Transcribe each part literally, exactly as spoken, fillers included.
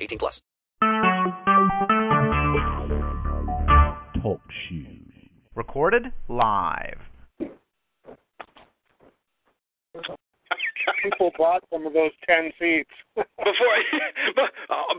eighteen plus. Talk shoes. Recorded live. People bought some of those ten seats before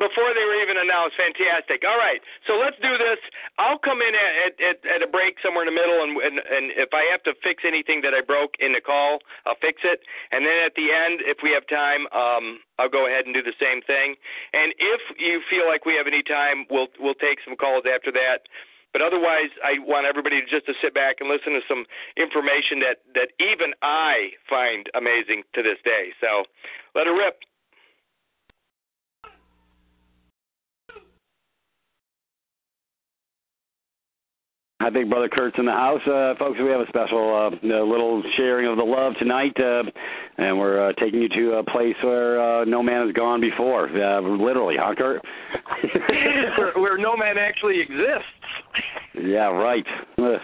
before they were even announced. Fantastic. All right, so let's do this. I'll come in at at, at a break somewhere in the middle, and, and and if I have to fix anything that I broke in the call, I'll fix it. And then at the end, if we have time, um, I'll go ahead and do the same thing. And if you feel like we have any time, we'll we'll take some calls after that. But otherwise, I want everybody just to sit back and listen to some information that, that even I find amazing to this day. So let it rip. I think Brother Kurt's in the house. Uh, folks, we have a special uh, little sharing of the love tonight, uh, and we're uh, taking you to a place where uh, no man has gone before. Uh, literally, huh, Kurt? where, where no man actually exists. Yeah, right. Uh,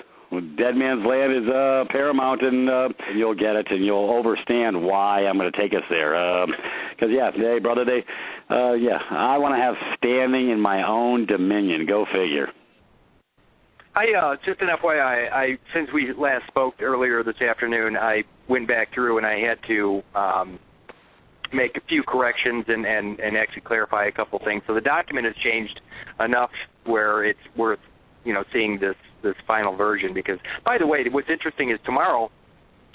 Dead Man's Land is uh, paramount, and uh, you'll get it, and you'll understand why I'm going to take us there. Because, uh, yeah, hey, brother, they, uh, yeah, I want to have standing in my own dominion. Go figure. I uh, just an F Y I, I, since we last spoke earlier this afternoon, I went back through and I had to um, make a few corrections and, and, and actually clarify a couple things. So the document has changed enough where it's worth, you know, seeing this, this final version. Because, by the way, what's interesting is tomorrow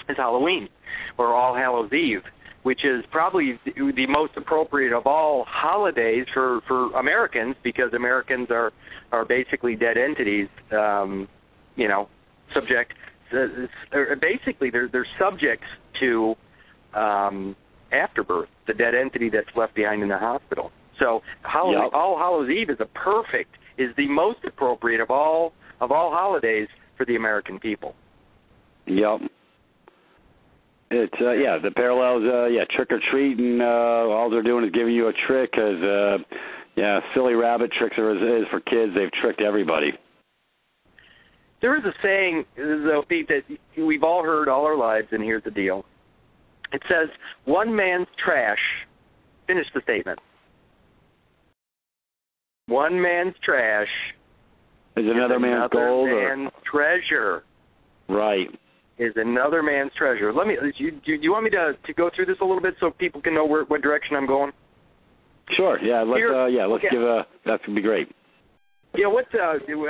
is Halloween, or All Hallows Eve, which is probably the most appropriate of all holidays for, for Americans, because Americans are, are basically dead entities, um, you know, subject. Uh, basically, they're, they're subjects to um, afterbirth, the dead entity that's left behind in the hospital. So Halloween, yep. All Hallows Eve is a perfect is the most appropriate of all of all holidays for the American people. Yep. It's, uh, yeah, the parallels, uh, yeah, trick-or-treating, uh, all they're doing is giving you a trick, because, uh, yeah, silly rabbit tricks are is for kids. They've tricked everybody. There is a saying, though, Pete, that we've all heard all our lives, and here's the deal. It says, one man's trash, finish the statement. One man's trash is another, is another man's gold. Another man's or... treasure. Right. Is another man's treasure. Let me. Do you, do you want me to, to go through this a little bit so people can know where, what direction I'm going? Sure. Yeah. Let's. Uh, yeah. Let's okay. give a. That would be great. Yeah. What? Uh, you,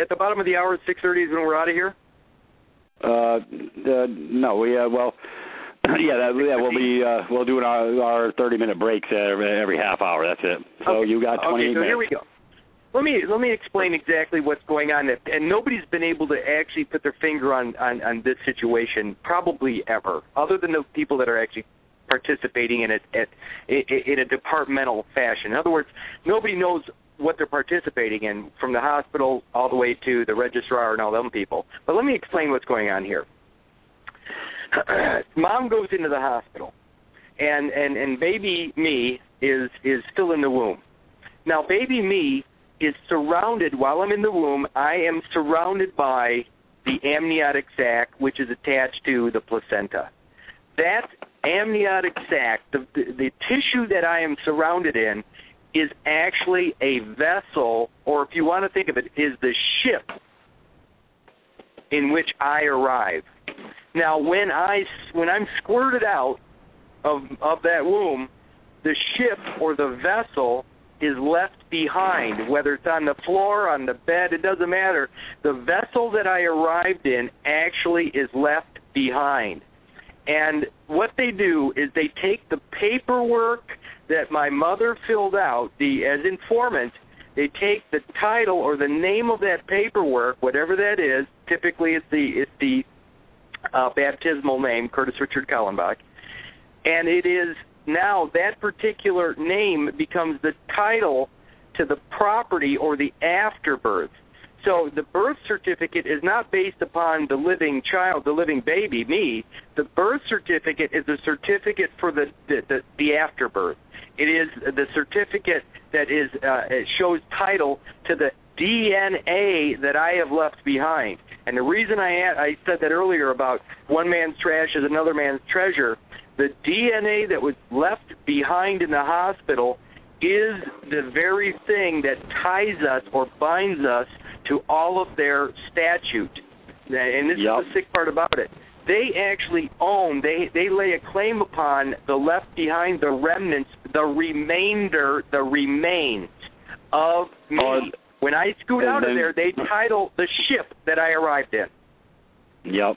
at the bottom of the hour, six thirty is when we're out of here. Uh. uh no. We. Uh, well. Yeah, that, yeah, we'll be uh, we'll do our, our thirty-minute breaks every, every half hour. That's it. So okay. You got twenty-eight minutes. Okay, so here we go. Let me let me explain exactly what's going on, and nobody's been able to actually put their finger on, on, on this situation probably ever, other than the people that are actually participating in it at, in a departmental fashion. In other words, nobody knows what they're participating in, from the hospital all the way to the registrar and all them people. But let me explain what's going on here. Mom goes into the hospital, and, and, and baby me is, is still in the womb. Now, baby me is surrounded, while I'm in the womb, I am surrounded by the amniotic sac, which is attached to the placenta. That amniotic sac, the, the, the tissue that I am surrounded in, is actually a vessel, or if you want to think of it, is the ship in which I arrive. Now, when I when I'm squirted out of of that womb, the ship or the vessel is left behind. Whether it's on the floor, on the bed, it doesn't matter. The vessel that I arrived in actually is left behind. And what they do is they take the paperwork that my mother filled out, the as informant. They take the title or the name of that paperwork, whatever that is. Typically, it's the it's the Uh, baptismal name, Curtis Richard Kallenbach, and it is now that particular name becomes the title to the property or the afterbirth. So the birth certificate is not based upon the living child, the living baby, me. The birth certificate is a certificate for the the, the, the afterbirth. It is the certificate that is uh, it shows title to the D N A that I have left behind. And the reason I had, I said that earlier about one man's trash is another man's treasure, the D N A that was left behind in the hospital is the very thing that ties us or binds us to all of their statute. And this yep. is the sick part about it. They actually own, they, they lay a claim upon the left behind, the remnants, the remainder, the remains of me. Uh, When I scoot out of there, they title the ship that I arrived in. Yep.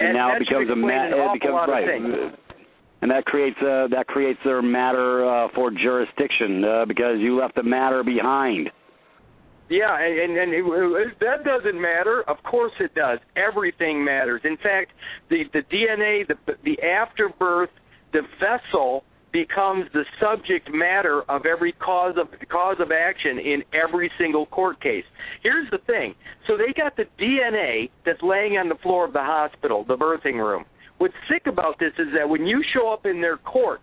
And, and now it becomes a matter. It becomes right. And that creates uh, that creates their matter uh, for jurisdiction uh, because you left the matter behind. Yeah, and, and, and it, it, that doesn't matter. Of course it does. Everything matters. In fact, the the D N A, the the afterbirth, the vessel becomes the subject matter of every cause of cause of action in every single court case. Here's the thing. So they got the D N A that's laying on the floor of the hospital, the birthing room. What's sick about this is that when you show up in their court,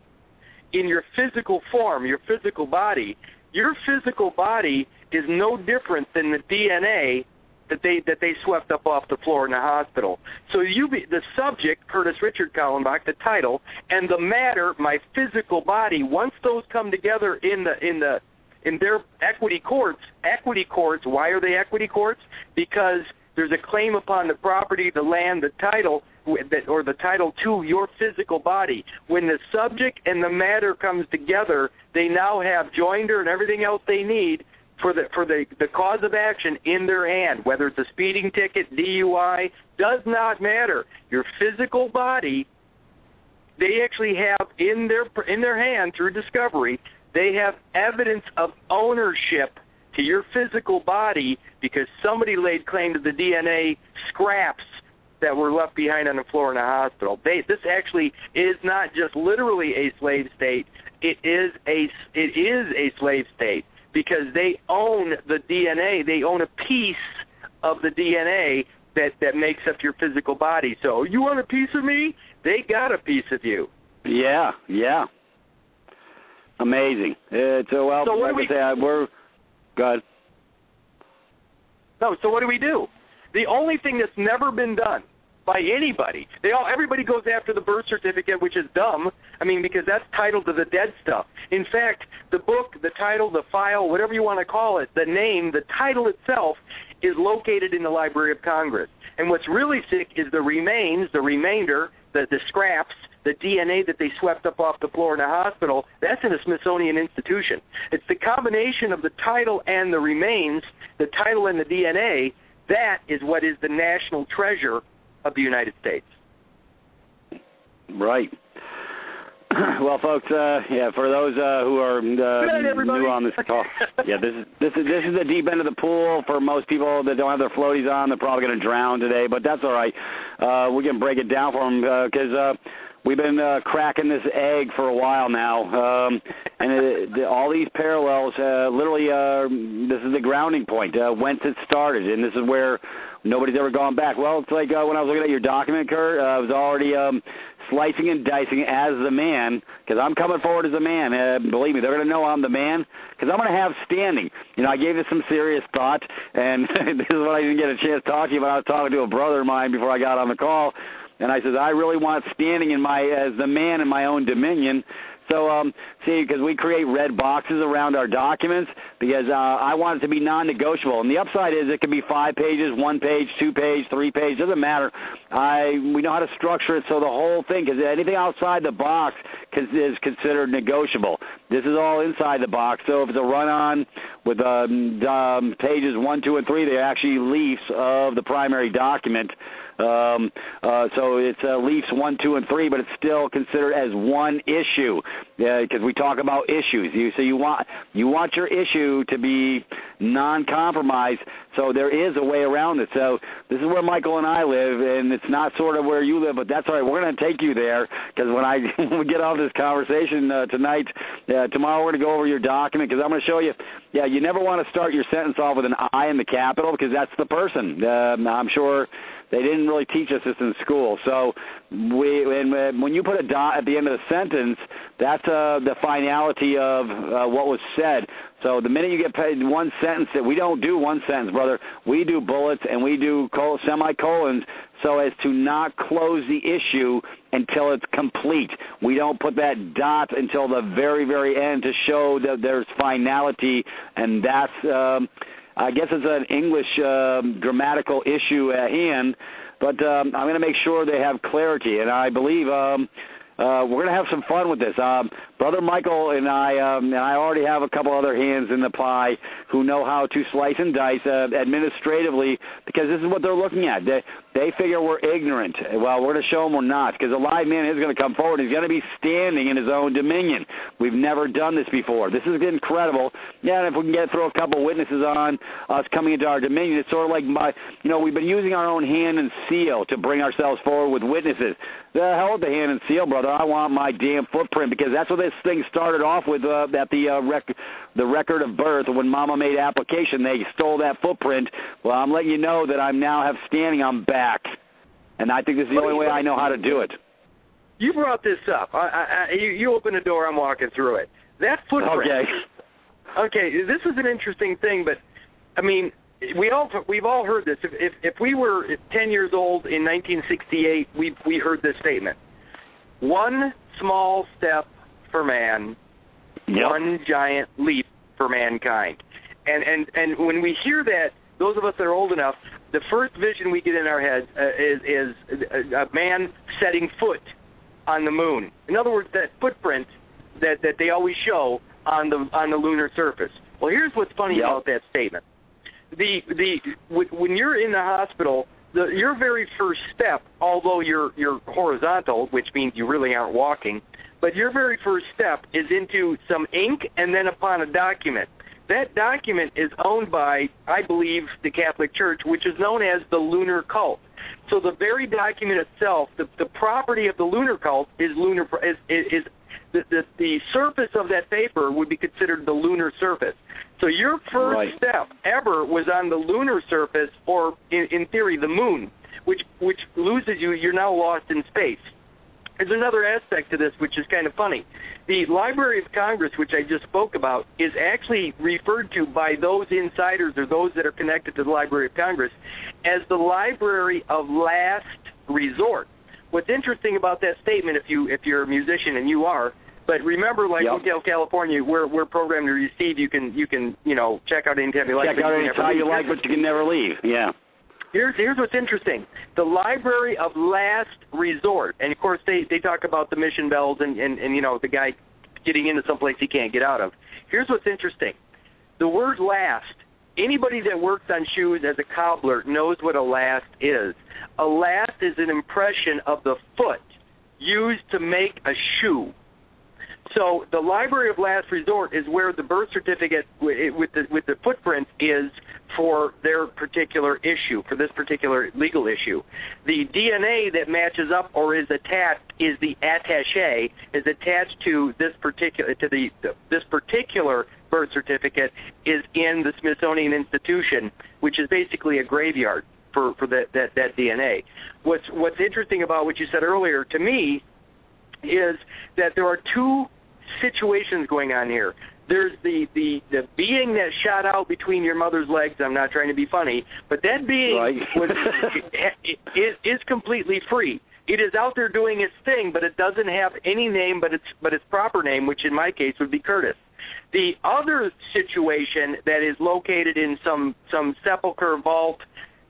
in your physical form, your physical body, your physical body is no different than the D N A that they that they swept up off the floor in the hospital. So you be the subject, Curtis Richard Kallenbach, the title, and the matter, my physical body. Once those come together in the in the in their equity courts, equity courts. Why are they equity courts? Because there's a claim upon the property, the land, the title, or the title to your physical body. When the subject and the matter comes together, they now have joinder and everything else they need for the for the, the cause of action in their hand, whether it's a speeding ticket, D U I, does not matter. Your physical body, they actually have in their in their hand through discovery, they have evidence of ownership to your physical body because somebody laid claim to the D N A scraps that were left behind on the floor in a hospital. They, this actually is not just literally a slave state. It is a it is a slave state. Because they own the D N A, they own a piece of the D N A that, that makes up your physical body. So you want a piece of me? They got a piece of you. Yeah, yeah. Amazing. Uh, so, well, so like we, I said, we're good. No, so what do we do? The only thing that's never been done by anybody, they all everybody goes after the birth certificate, which is dumb. I mean, because that's titled to the dead stuff. In fact, the book, the title, the file, whatever you want to call it, the name, the title itself is located in the Library of Congress. And what's really sick is the remains, the remainder, the, the scraps, the D N A that they swept up off the floor in a hospital, that's in the Smithsonian Institution. It's the combination of the title and the remains, the title and the D N A, that is what is the national treasure of the United States. Right. Well, folks, uh, yeah, for those uh, who are uh, new on this call, yeah, this is this is this is the deep end of the pool for most people that don't have their floaties on. They're probably going to drown today, but that's all right. Uh, we can break it down for them because uh, uh, we've been uh, cracking this egg for a while now, um, and it, the, all these parallels. Uh, literally, uh, this is the grounding point. Uh, whence it started, and this is where nobody's ever gone back. Well, it's like uh, when I was looking at your document, Kurt, uh, I was already um, slicing and dicing as the man, because I'm coming forward as a man. Uh, believe me, they're going to know I'm the man, because I'm going to have standing. You know, I gave this some serious thought, and this is what I didn't get a chance to talk to you about. I was talking to a brother of mine before I got on the call, and I said, I really want standing in my as the man in my own dominion. So, um, see, because we create red boxes around our documents because uh, I want it to be non-negotiable. And the upside is it can be five pages, one page, two page, three page, doesn't matter. I we know how to structure it so the whole thing, because anything outside the box is considered negotiable. This is all inside the box. So if it's a run-on with um, um, pages one, two, and three, they're actually leafs of the primary document. Um, uh, so it's uh, Leafs one, two, and three, but it's still considered as one issue because yeah, we talk about issues. You, so you want you want your issue to be non-compromise. So there is a way around it. So this is where Michael and I live, and it's not sort of where you live, but that's all right. We're going to take you there, because when I when we get off this conversation uh, tonight, uh, tomorrow we're going to go over your document, because I'm going to show you, yeah, you never want to start your sentence off with an I in the capital, because that's the person. Um, I'm sure they didn't really teach us this in school. So we, and when you put a dot at the end of the sentence, that's uh, the finality of uh, what was said. So the minute you get paid one sentence, that we don't do one sentence, brother. We do bullets and we do col- semicolons so as to not close the issue until it's complete. We don't put that dot until the very, very end to show that there's finality, and that's um, – I guess it's an English uh, grammatical issue at hand, but um, I'm going to make sure they have clarity, and I believe um, uh, we're going to have some fun with this. Um, Brother Michael and I, um, and I already have a couple other hands in the pie who know how to slice and dice uh, administratively, because this is what they're looking at. They, they figure we're ignorant. Well, we're going to show them we're not, because a live man is going to come forward. He's going to be standing in his own dominion. We've never done this before. This is incredible. Yeah, and if we can get throw a couple witnesses on us coming into our dominion, it's sort of like, my, you know, we've been using our own hand and seal to bring ourselves forward with witnesses. The hell with the hand and seal, brother. I want my damn footprint, because that's what they. This thing started off with uh, at the uh, rec- the record of birth. When Mama made application, they stole that footprint. Well, I'm letting you know that I now have standing. I'm back, and I think this is the only way I know how to do it. You brought this up. I, I, you, you open the door. I'm walking through it. That footprint. Okay. Okay. This is an interesting thing, but I mean, we all we've all heard this. If if, if we were ten years old in nineteen sixty-eight, we we heard this statement: one small step for man, yep. One giant leap for mankind. And, and and when we hear that, those of us that are old enough, the first vision we get in our heads uh, is, is a, a man setting foot on the moon. In other words, that footprint that, that they always show on the on the lunar surface. Well, here's what's funny yep. about that statement. The the when you're in the hospital, the, your very first step, although you're you're horizontal, which means you really aren't walking, but your very first step is into some ink and then upon a document. That document is owned by, I believe, the Catholic Church, which is known as the Lunar Cult. So the very document itself, the, the property of the Lunar Cult is lunar. Is, is, is the, the, the surface of that paper would be considered the lunar surface. So your first right. step ever was on the lunar surface, or in, in theory, the moon, which which loses you. You're now lost in space. There's another aspect to this which is kind of funny. The Library of Congress, which I just spoke about, is actually referred to by those insiders or those that are connected to the Library of Congress as the Library of Last Resort. What's interesting about that statement, if, you, if you're a musician, and you are, but remember, like yep. Hotel California, we're, we're programmed to receive. You can, you can you know, check out anytime you like. Check out anytime you like, but you can never leave, yeah. Here's, here's what's interesting. The Library of Last Resort, and, of course, they, they talk about the mission bells and, and, and, you know, the guy getting into someplace he can't get out of. Here's what's interesting. The word last, anybody that works on shoes as a cobbler knows what a last is. A last is an impression of the foot used to make a shoe. So the Library of Last Resort is where the birth certificate with the, with the footprint is for their particular issue, for this particular legal issue. The D N A that matches up or is attached is the attaché, is attached to this particular to the this particular birth certificate is in the Smithsonian Institution, which is basically a graveyard for, for that, that, that D N A. What's what's interesting about what you said earlier to me is that there are two situations going on here. There's the, the, the being that shot out between your mother's legs. I'm not trying to be funny, but that being right. was, is, is completely free. It is out there doing its thing, but it doesn't have any name but its, but its proper name, which in my case would be Curtis. The other situation that is located in some, some sepulcher, vault,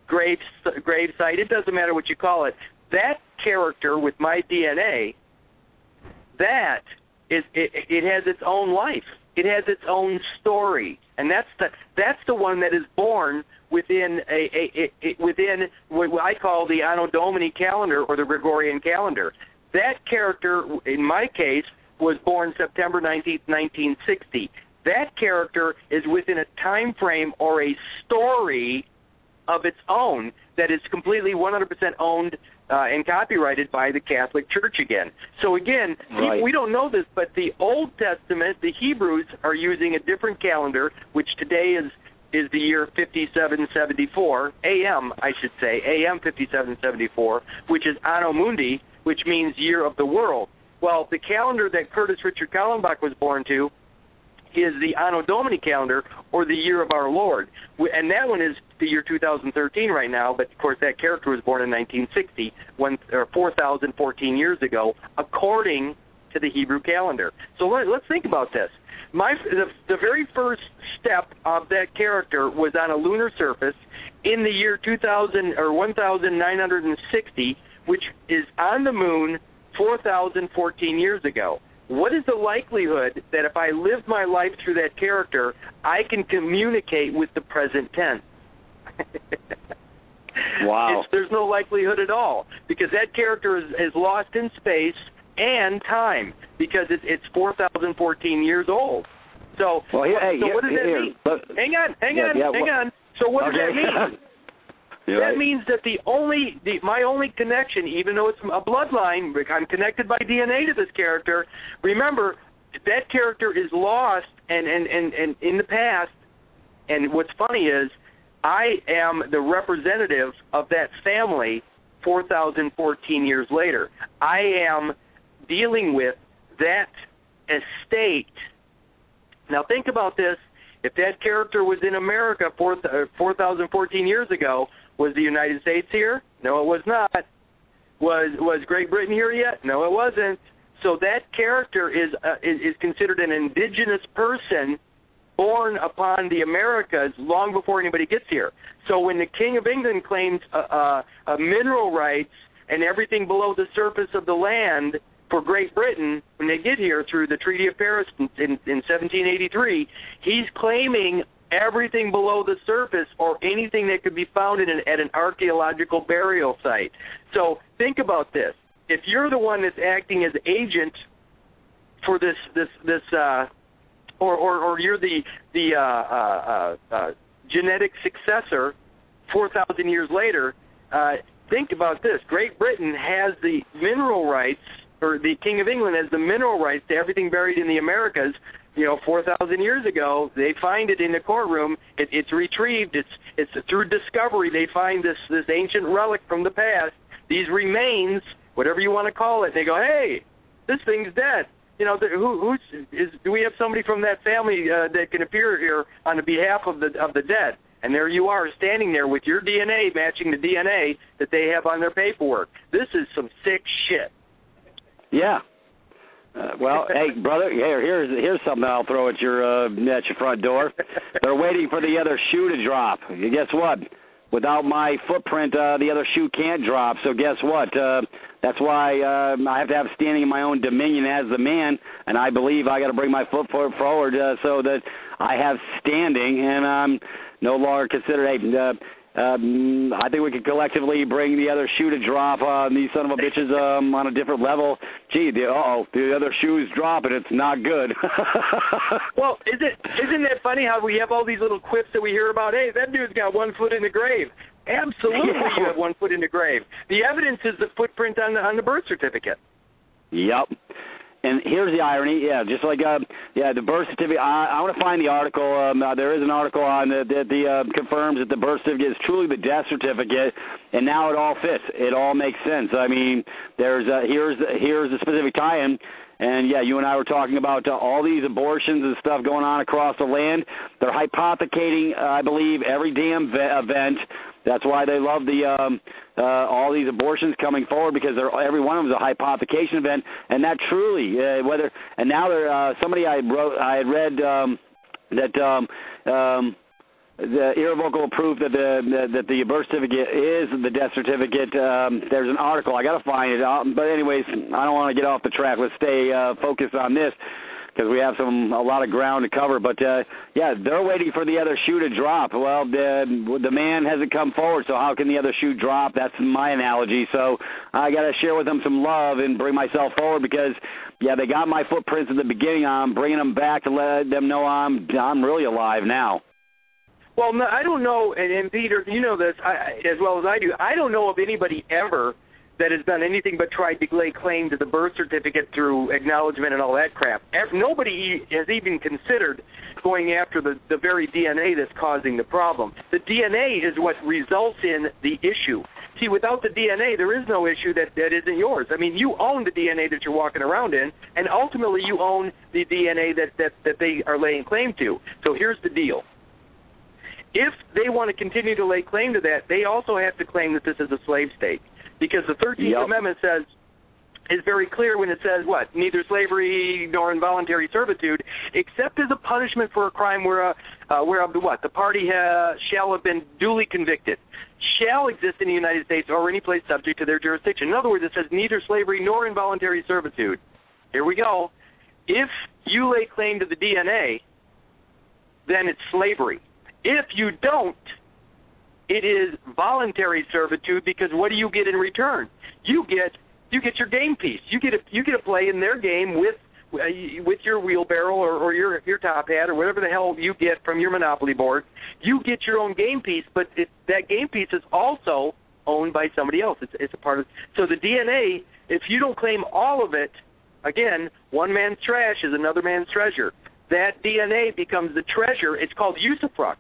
grave, grave site, it doesn't matter what you call it, that character with my D N A, that is, it, it has its own life. It has its own story, and that's the that's the one that is born within a, a, a, a within what I call the Anno Domini calendar or the Gregorian calendar. That character, in my case, was born September nineteenth, nineteen sixty. that character is within a time frame or a story of its own that is completely one hundred percent owned uh, and copyrighted by the Catholic Church again. So again, right. we don't know this, but the Old Testament, the Hebrews are using a different calendar, which today is, is the year fifty-seven seventy-four, A M, I should say, A M fifty-seven seventy-four, which is Anno Mundi, which means year of the world. Well, the calendar that Curtis Richard Kallenbach was born to is the Anno Domini calendar, or the year of our Lord. And that one is the year two thousand thirteen right now, but of course that character was born in nineteen sixty, one, or four thousand fourteen years ago, according to the Hebrew calendar. So let, let's think about this. My the, the very first step of that character was on a lunar surface in the year two thousand or one thousand nine hundred sixty, which is on the moon four thousand fourteen years ago. What is the likelihood that if I live my life through that character, I can communicate with the present tense? Wow. It's, there's no likelihood at all, because that character is, is lost in space and time, because it, it's four thousand fourteen years old. So, well, yeah, hey, so yeah, what does yeah, that yeah, mean? But, hang on, hang yeah, on, yeah, hang well, on. So what okay. does that mean? You're that right. means that the only, the, my only connection, even though it's a bloodline, I'm connected by D N A to this character. Remember, that character is lost and, and, and, and in the past. And what's funny is, I am the representative of that family four thousand fourteen years later. I am dealing with that estate. Now think about this. If that character was in America four thousand fourteen years ago, was the United States here? No, it was not. Was was Great Britain here yet? No, it wasn't. So that character is uh, is, is considered an indigenous person born upon the Americas long before anybody gets here. So when the King of England claims uh, uh, uh, mineral rights and everything below the surface of the land for Great Britain, when they get here through the Treaty of Paris in, in, in seventeen eighty-three, he's claiming everything below the surface or anything that could be found in an, at an archaeological burial site. So think about this. If you're the one that's acting as agent for this, this, this, uh, or, or, or you're the the uh, uh, uh, genetic successor four thousand years later, uh, think about this. Great Britain has the mineral rights, or the King of England has the mineral rights to everything buried in the Americas. You know, four thousand years ago, they find it in the courtroom. It, it's retrieved. It's it's through discovery they find this, this ancient relic from the past, these remains, whatever you want to call it. They go, hey, this thing's dead. You know, who who's is? Do we have somebody from that family uh, that can appear here on the behalf of the of the dead? And there you are, standing there with your D N A matching the D N A that they have on their paperwork. This is some sick shit. Yeah. Uh, well, hey, brother, here, here's here's something I'll throw at your uh, at your front door. They're waiting for the other shoe to drop. And guess what? Without my footprint, uh, the other shoe can't drop. So guess what? Uh, that's why uh, I have to have standing in my own dominion as the man, and I believe I got to bring my foot forward uh, so that I have standing, and I'm no longer considered a. Uh, Um, I think we could collectively bring the other shoe to drop on uh, these son of a bitches um, on a different level. Gee, the, uh-oh, the other shoe's dropping. It's not good. Well, is it, isn't that funny how we have all these little quips that we hear about, hey, that dude's got one foot in the grave. Absolutely yeah. You have one foot in the grave. The evidence is the footprint on the, on the birth certificate. Yep. And here's the irony, yeah, just like, uh, yeah, the birth certificate. I, I want to find the article. Um, uh, there is an article on that the, the, uh, confirms that the birth certificate is truly the death certificate, and now it all fits. It all makes sense. I mean, there's uh, here's here's the specific tie-in. And, yeah, you and I were talking about uh, all these abortions and stuff going on across the land. They're hypothecating, uh, I believe, every damn ve- event. That's why they love the um, uh, all these abortions coming forward, because they're, every one of them is a hypothecation event. And that truly, uh, whether – and now there, uh, somebody I wrote – I had read um, that um, – um, the irrevocable proof that the, the that the birth certificate is the death certificate. Um, there's an article. I got to find it out. But anyways, I don't want to get off the track. Let's stay uh, focused on this. because we have some a lot of ground to cover. But, uh, yeah, they're waiting for the other shoe to drop. Well, the, the man hasn't come forward, so how can the other shoe drop? That's my analogy. So I got to share with them some love and bring myself forward because, yeah, they got my footprints at the beginning. I'm bringing them back to let them know I'm I'm really alive now. Well, no, I don't know, and, and Peter, you know this I, as well as I do, I don't know of anybody ever that has done anything but tried to lay claim to the birth certificate through acknowledgement and all that crap. Nobody has even considered going after the, the very D N A that's causing the problem. The D N A is what results in the issue. See, without the D N A, there is no issue that, that isn't yours. I mean, you own the D N A that you're walking around in, and ultimately you own the D N A that, that, that they are laying claim to. So here's the deal. If they want to continue to lay claim to that, they also have to claim that this is a slave state, because the thirteenth yep. Amendment says is very clear when it says what? Neither slavery nor involuntary servitude, except as a punishment for a crime where a, uh, whereof the what? The party ha- shall have been duly convicted, shall exist in the United States or any place subject to their jurisdiction. In other words, it says neither slavery nor involuntary servitude. Here we go. If you lay claim to the D N A, then it's slavery. If you don't, it is voluntary servitude, because what do you get in return? You get you get your game piece. You get a, you get to play in their game with uh, with your wheelbarrow or, or your your top hat or whatever the hell you get from your Monopoly board. You get your own game piece, but it, that game piece is also owned by somebody else. It's, it's a part of so the D N A. If you don't claim all of it, again, one man's trash is another man's treasure. That D N A becomes the treasure. It's called usufruct.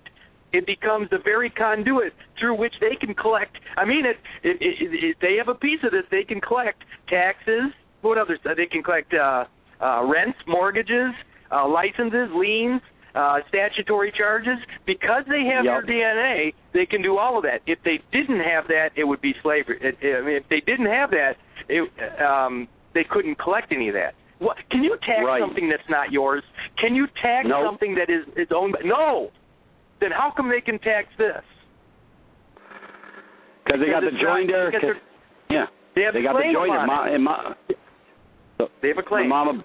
It becomes the very conduit through which they can collect. I mean, it, it, it, it, they have a piece of this. They can collect taxes. What others? They can collect uh, uh, rents, mortgages, uh, licenses, liens, uh, statutory charges. Because they have yep. their D N A, they can do all of that. If they didn't have that, it would be slavery. It, it, I mean, if they didn't have that, it, um, they couldn't collect any of that. What, can you tax right. something that's not yours? Can you tax nope. something that is, is owned by... No! Then how come they can tax this? Because they got the joinder. Yeah, they have a claim on it. They have a claim. Mama,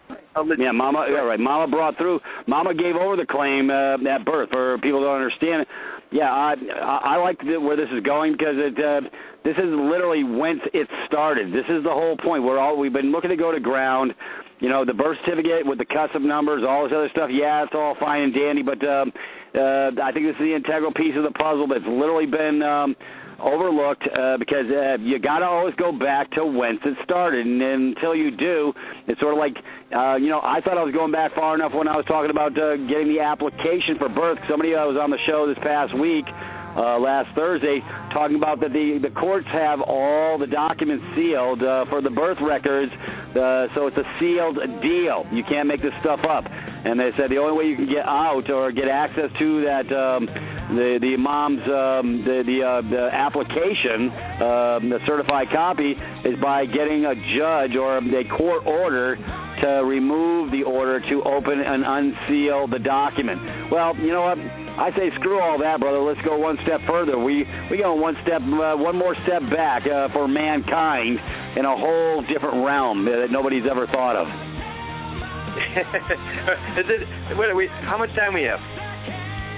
yeah, Mama. Yeah, right. Mama brought through. Mama gave over the claim uh, at birth. For people who don't understand it. Yeah, I, I like where this is going, because it uh, this is literally whence it started. This is the whole point. We're all we've been looking to go to ground. You know, the birth certificate with the custom numbers, all this other stuff, yeah, it's all fine and dandy, but um, uh, I think this is the integral piece of the puzzle that's literally been um, overlooked uh, because uh, you got to always go back to whence it started, and, and until you do, it's sort of like, uh, you know, I thought I was going back far enough when I was talking about uh, getting the application for birth. Somebody that was on the show this past week, Uh, last Thursday, talking about that the, the courts have all the documents sealed uh, for the birth records, uh, so it's a sealed deal. You can't make this stuff up. And they said the only way you can get out or get access to that um, the the mom's um, the the, uh, the application, uh, the certified copy, is by getting a judge or a court order to remove the order to open and unseal the document. Well, you know what? I say screw all that, brother. Let's go one step further. We we go one step, uh, one more step back uh, for mankind in a whole different realm that nobody's ever thought of. Is it, wait, wait, how much time we have?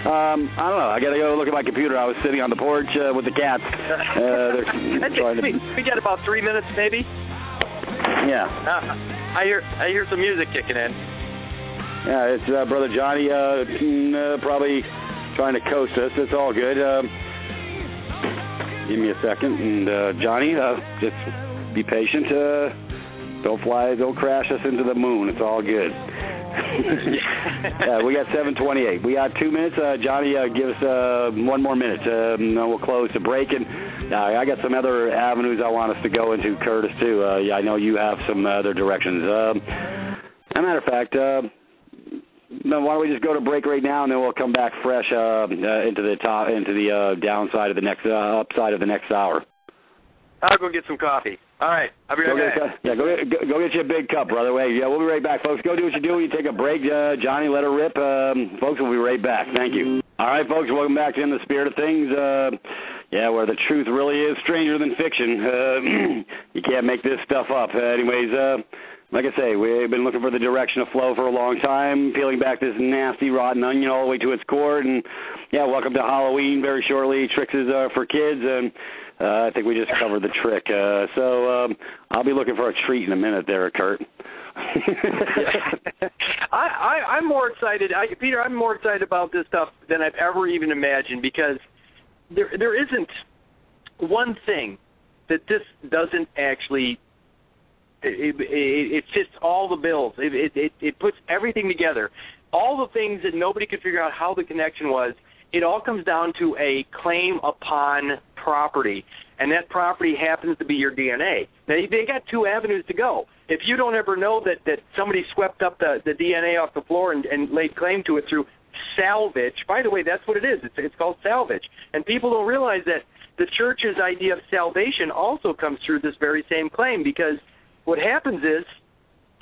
Um, I don't know. I gotta go look at my computer. I was sitting on the porch uh, with the cats. Uh, they're trying to... we, we got about three minutes, maybe. Yeah. Uh, I hear I hear some music kicking in. Yeah, it's uh, Brother Johnny uh, probably trying to coast us. It's all good. Um, give me a second, and uh, Johnny, uh, just be patient. Uh, don't fly. Don't crash us into the moon. It's all good. yeah, we got seven twenty-eight. We got two minutes. Uh, Johnny, uh, give us uh, one more minute. Uh, and then we'll close the break. And Uh, I got some other avenues I want us to go into, Curtis, too. Uh, yeah, I know you have some other directions. Um, as a matter of fact, uh, why don't we just go to break right now, and then we'll come back fresh uh, uh, into the top, into the uh, downside of the next, uh, upside of the next hour. I'll go get some coffee. All right, I'll be right go back. Get, yeah, go get, go, go get you a big cup, brother. Hey, yeah, we'll be right back, folks. Go do what you do. You take a break. Uh, Johnny, let her rip. Um, folks, we'll be right back. Thank you. All right, folks, welcome back to In the Spirit of Things. Uh, Yeah, where the truth really is stranger than fiction. Uh, you can't make this stuff up. Uh, anyways, uh, Like I say, we've been looking for the direction of flow for a long time, peeling back this nasty, rotten onion all the way to its core. And, yeah, welcome to Halloween very shortly. Tricks is uh, for kids, and uh, I think we just covered the trick. Uh, so um, I'll be looking for a treat in a minute there, Kurt. I, I, I'm more excited. I, Peter, I'm more excited about this stuff than I've ever even imagined, because there there isn't one thing that this doesn't actually – It, it, it fits all the bills. It, it, it, it puts everything together. All the things that nobody could figure out how the connection was, it all comes down to a claim upon property, and that property happens to be your D N A. Now, they got two avenues to go. If you don't ever know that, that somebody swept up the, the D N A off the floor and, and laid claim to it through salvage, by the way, that's what it is. It's, it's called salvage. And people don't realize that the church's idea of salvation also comes through this very same claim, because what happens is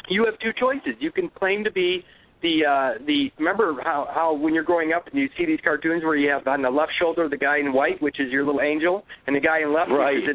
you have two choices. You can claim to be the uh, – the. remember how, how when you're growing up and you see these cartoons where you have on the left shoulder the guy in white, which is your little angel, and the guy in left, right, which is,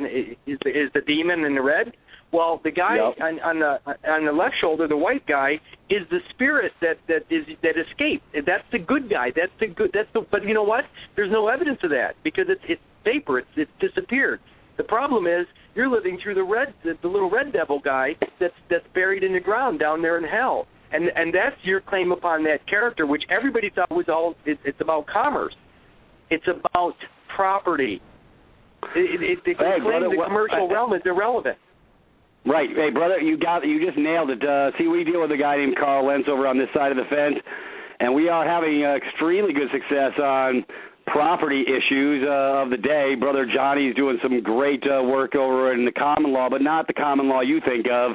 in, is, the, is the demon in the red? Well, the guy yep. on, on the on the left shoulder, the white guy, is the spirit that, that is that escaped. That's the good guy. That's the good. That's the. But you know what? There's no evidence of that, because it's, it's vapor. It's, it's disappeared. The problem is you're living through the red, the, the little red devil guy that's that's buried in the ground down there in hell, and and that's your claim upon that character, which everybody thought was all. It, it's about commerce, it's about property. It, it, it, hey, brother, the commercial what, realm is irrelevant. Right, hey brother, you got you just nailed it. Uh, see, we deal with a guy named Carl Lentz over on this side of the fence, and we are having uh, extremely good success on property issues uh, of the day. Brother Johnny's doing some great uh, work over in the common law, but not the common law you think of,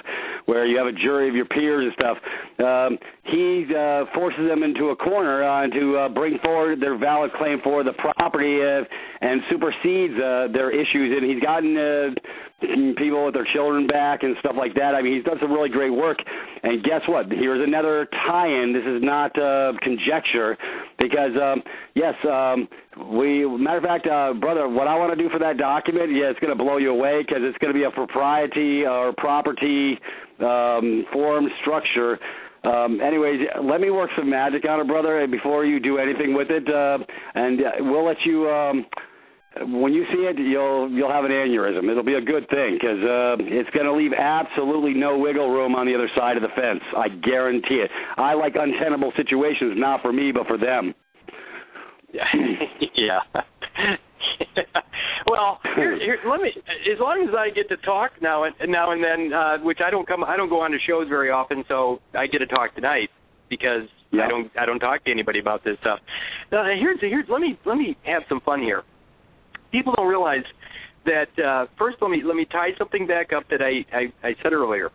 where you have a jury of your peers and stuff. Um, he uh, forces them into a corner uh, to uh, bring forward their valid claim for the property uh, and supersedes uh, their issues. And he's gotten uh, people with their children back and stuff like that. I mean, he's done some really great work. And guess what? Here's another tie-in. This is not uh, conjecture, because, um, yes, um, we matter of fact, uh, brother, what I want to do for that document, yeah, it's going to blow you away, because it's going to be a propriety or property um, form structure. Um, anyways, let me work some magic on it, brother, before you do anything with it, uh, and we'll let you. Um, When you see it, you'll you'll have an aneurysm. It'll be a good thing, because uh, it's going to leave absolutely no wiggle room on the other side of the fence. I guarantee it. I like untenable situations, not for me, but for them. Yeah. Well, here, here, let me. As long as I get to talk now and now and then, uh, which I don't come, I don't go on to shows very often, so I get to talk tonight, because yeah. I don't I don't talk to anybody about this stuff. Now, here's here's let me let me have some fun here. People don't realize that. Uh, first, let me let me tie something back up that I, I, I said earlier.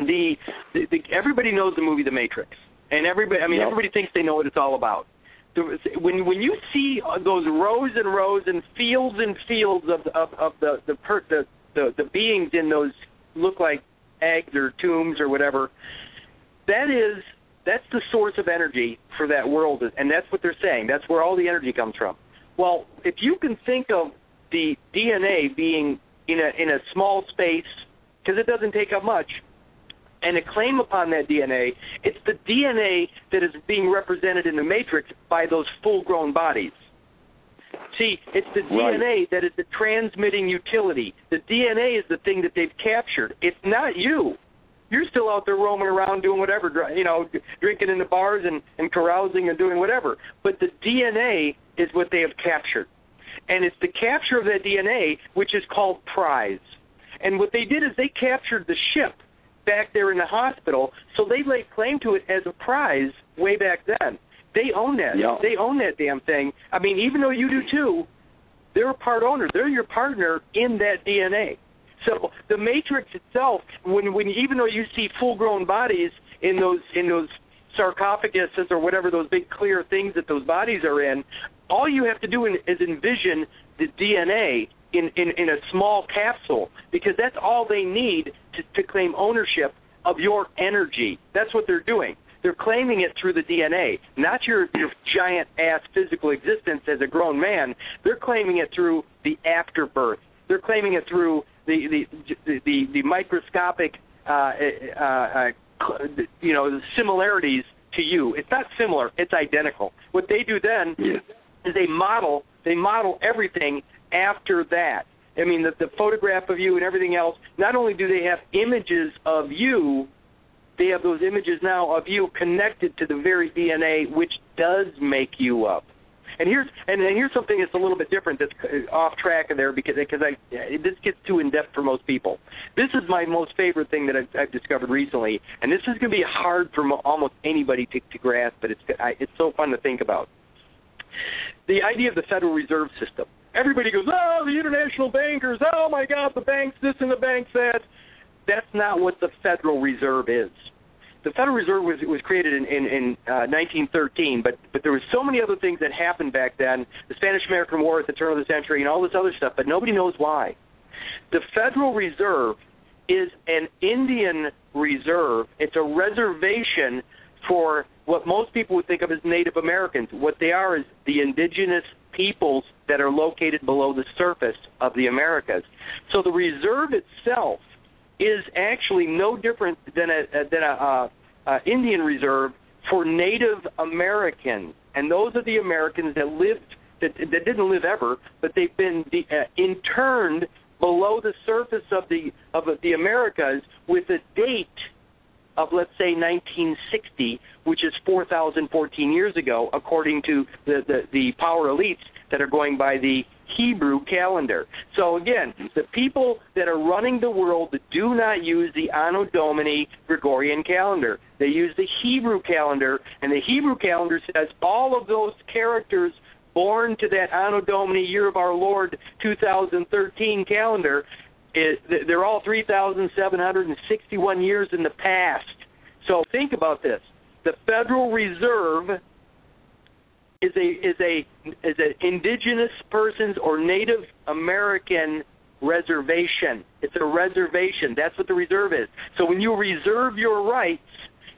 The, the, the everybody knows the movie The Matrix, and everybody I mean yep. everybody thinks they know what it's all about. The, when when you see those rows and rows and fields and fields of of, of the the, per, the the the beings in those look like eggs or tombs or whatever, that is that's the source of energy for that world, and that's what they're saying. That's where all the energy comes from. Well, if you can think of the D N A being in a in a small space, because it doesn't take up much, and a claim upon that D N A, it's the D N A that is being represented in the Matrix by those full-grown bodies. See, it's the right D N A that is the transmitting utility. The D N A is the thing that they've captured. It's not you. You're still out there roaming around doing whatever, you know, drinking in the bars and, and carousing and doing whatever. But the D N A is what they have captured. And it's the capture of that D N A which is called prize. And what they did is they captured the ship back there in the hospital, so they laid claim to it as a prize way back then. They own that. Yeah. They own that damn thing. I mean, even though you do too, they're a part owner. They're your partner in that D N A. So the Matrix itself, when when even though you see full-grown bodies in those in those sarcophaguses or whatever, those big clear things that those bodies are in, all you have to do in, is envision the D N A in, in, in a small capsule, because that's all they need to, to claim ownership of your energy. That's what they're doing. They're claiming it through the D N A, not your, your giant-ass physical existence as a grown man. They're claiming it through the afterbirth. They're claiming it through the the the, the, the microscopic uh, uh, you know, similarities to you. It's not similar. It's identical. What they do then yeah. is they model. They model everything after that. I mean, the, the photograph of you and everything else. Not only do they have images of you, they have those images now of you connected to the very D N A which does make you up. And here's and here's something that's a little bit different that's off track of there because because I this gets too in depth for most people. This is my most favorite thing that I've, I've discovered recently, and this is going to be hard for mo- almost anybody to, to grasp, but it's I, it's so fun to think about. The idea of the Federal Reserve System. Everybody goes, oh, the international bankers, oh my God, the banks this and the banks that. That's not what the Federal Reserve is. The Federal Reserve was was created in, in, in uh, nineteen thirteen, but, but there were so many other things that happened back then, the Spanish-American War at the turn of the century and all this other stuff, but nobody knows why. The Federal Reserve is an Indian reserve. It's a reservation for what most people would think of as Native Americans. What they are is the indigenous peoples that are located below the surface of the Americas. So the reserve itself is actually no different than a than a, a, a Indian reserve for Native Americans, and those are the Americans that lived that, that didn't live ever, but they've been de- uh, interned below the surface of the of the Americas with a date of, let's say, nineteen sixty, which is four thousand fourteen years ago, according to the the, the power elites that are going by the Hebrew calendar. So again, the people that are running the world do not use the Anno Domini Gregorian calendar. They use the Hebrew calendar, and the Hebrew calendar says all of those characters born to that Anno Domini year of our Lord two thousand thirteen calendar, is, they're all three thousand seven hundred sixty-one years in the past. So think about this. The Federal Reserve is a is a is an indigenous persons or Native American reservation. It's a reservation. That's what the reserve is. So when you reserve your rights,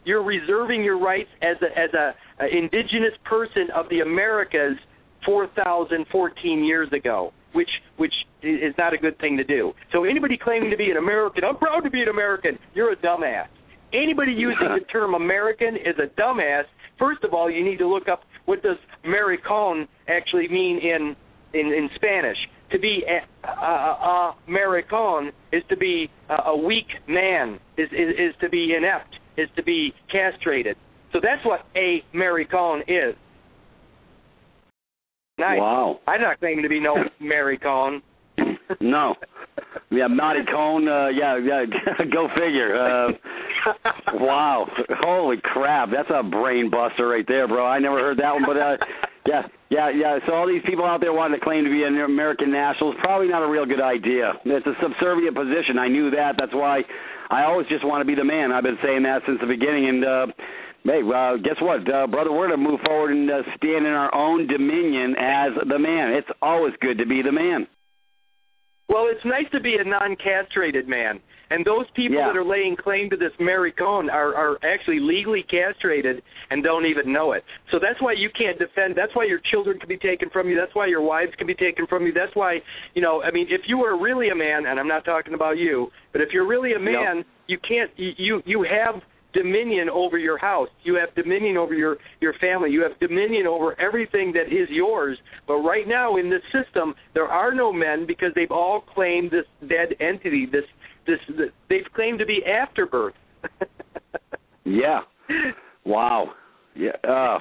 you're reserving your rights as a as a, a indigenous person of the Americas four thousand fourteen years ago, which which is not a good thing to do. So anybody claiming to be an American, I'm proud to be an American, you're a dumbass. Anybody using the term American is a dumbass. First of all, you need to look up what does Maricón actually mean in, in, in Spanish. To be a, a, a Maricón is to be a, a weak man, is, is is to be inept, is to be castrated. So that's what a Maricón is. Nice. Wow. I'm not claiming to be no Maricón. No. Yeah, Maricón, uh, yeah, yeah, go figure. Uh, wow. Holy crap. That's a brain buster right there, bro. I never heard that one, but uh, yeah, yeah, yeah. So all these people out there wanting to claim to be an American national is probably not a real good idea. It's a subservient position. I knew that. That's why I always just want to be the man. I've been saying that since the beginning, and uh, hey, uh, guess what, uh, brother? We're going to move forward and uh, stand in our own dominion as the man. It's always good to be the man. Well, it's nice to be a non-castrated man. And those people yeah. that are laying claim to this Maricón are, are actually legally castrated and don't even know it. So that's why you can't defend. That's why your children can be taken from you. That's why your wives can be taken from you. That's why, you know, I mean, if you were really a man, and I'm not talking about you, but if you're really a man, no. you can't, you, you have dominion over your house. You have dominion over your, your family. You have dominion over everything that is yours. But right now in this system, there are no men because they've all claimed this dead entity. This this, this they've claimed to be afterbirth. Yeah. Wow. Yeah. Oh.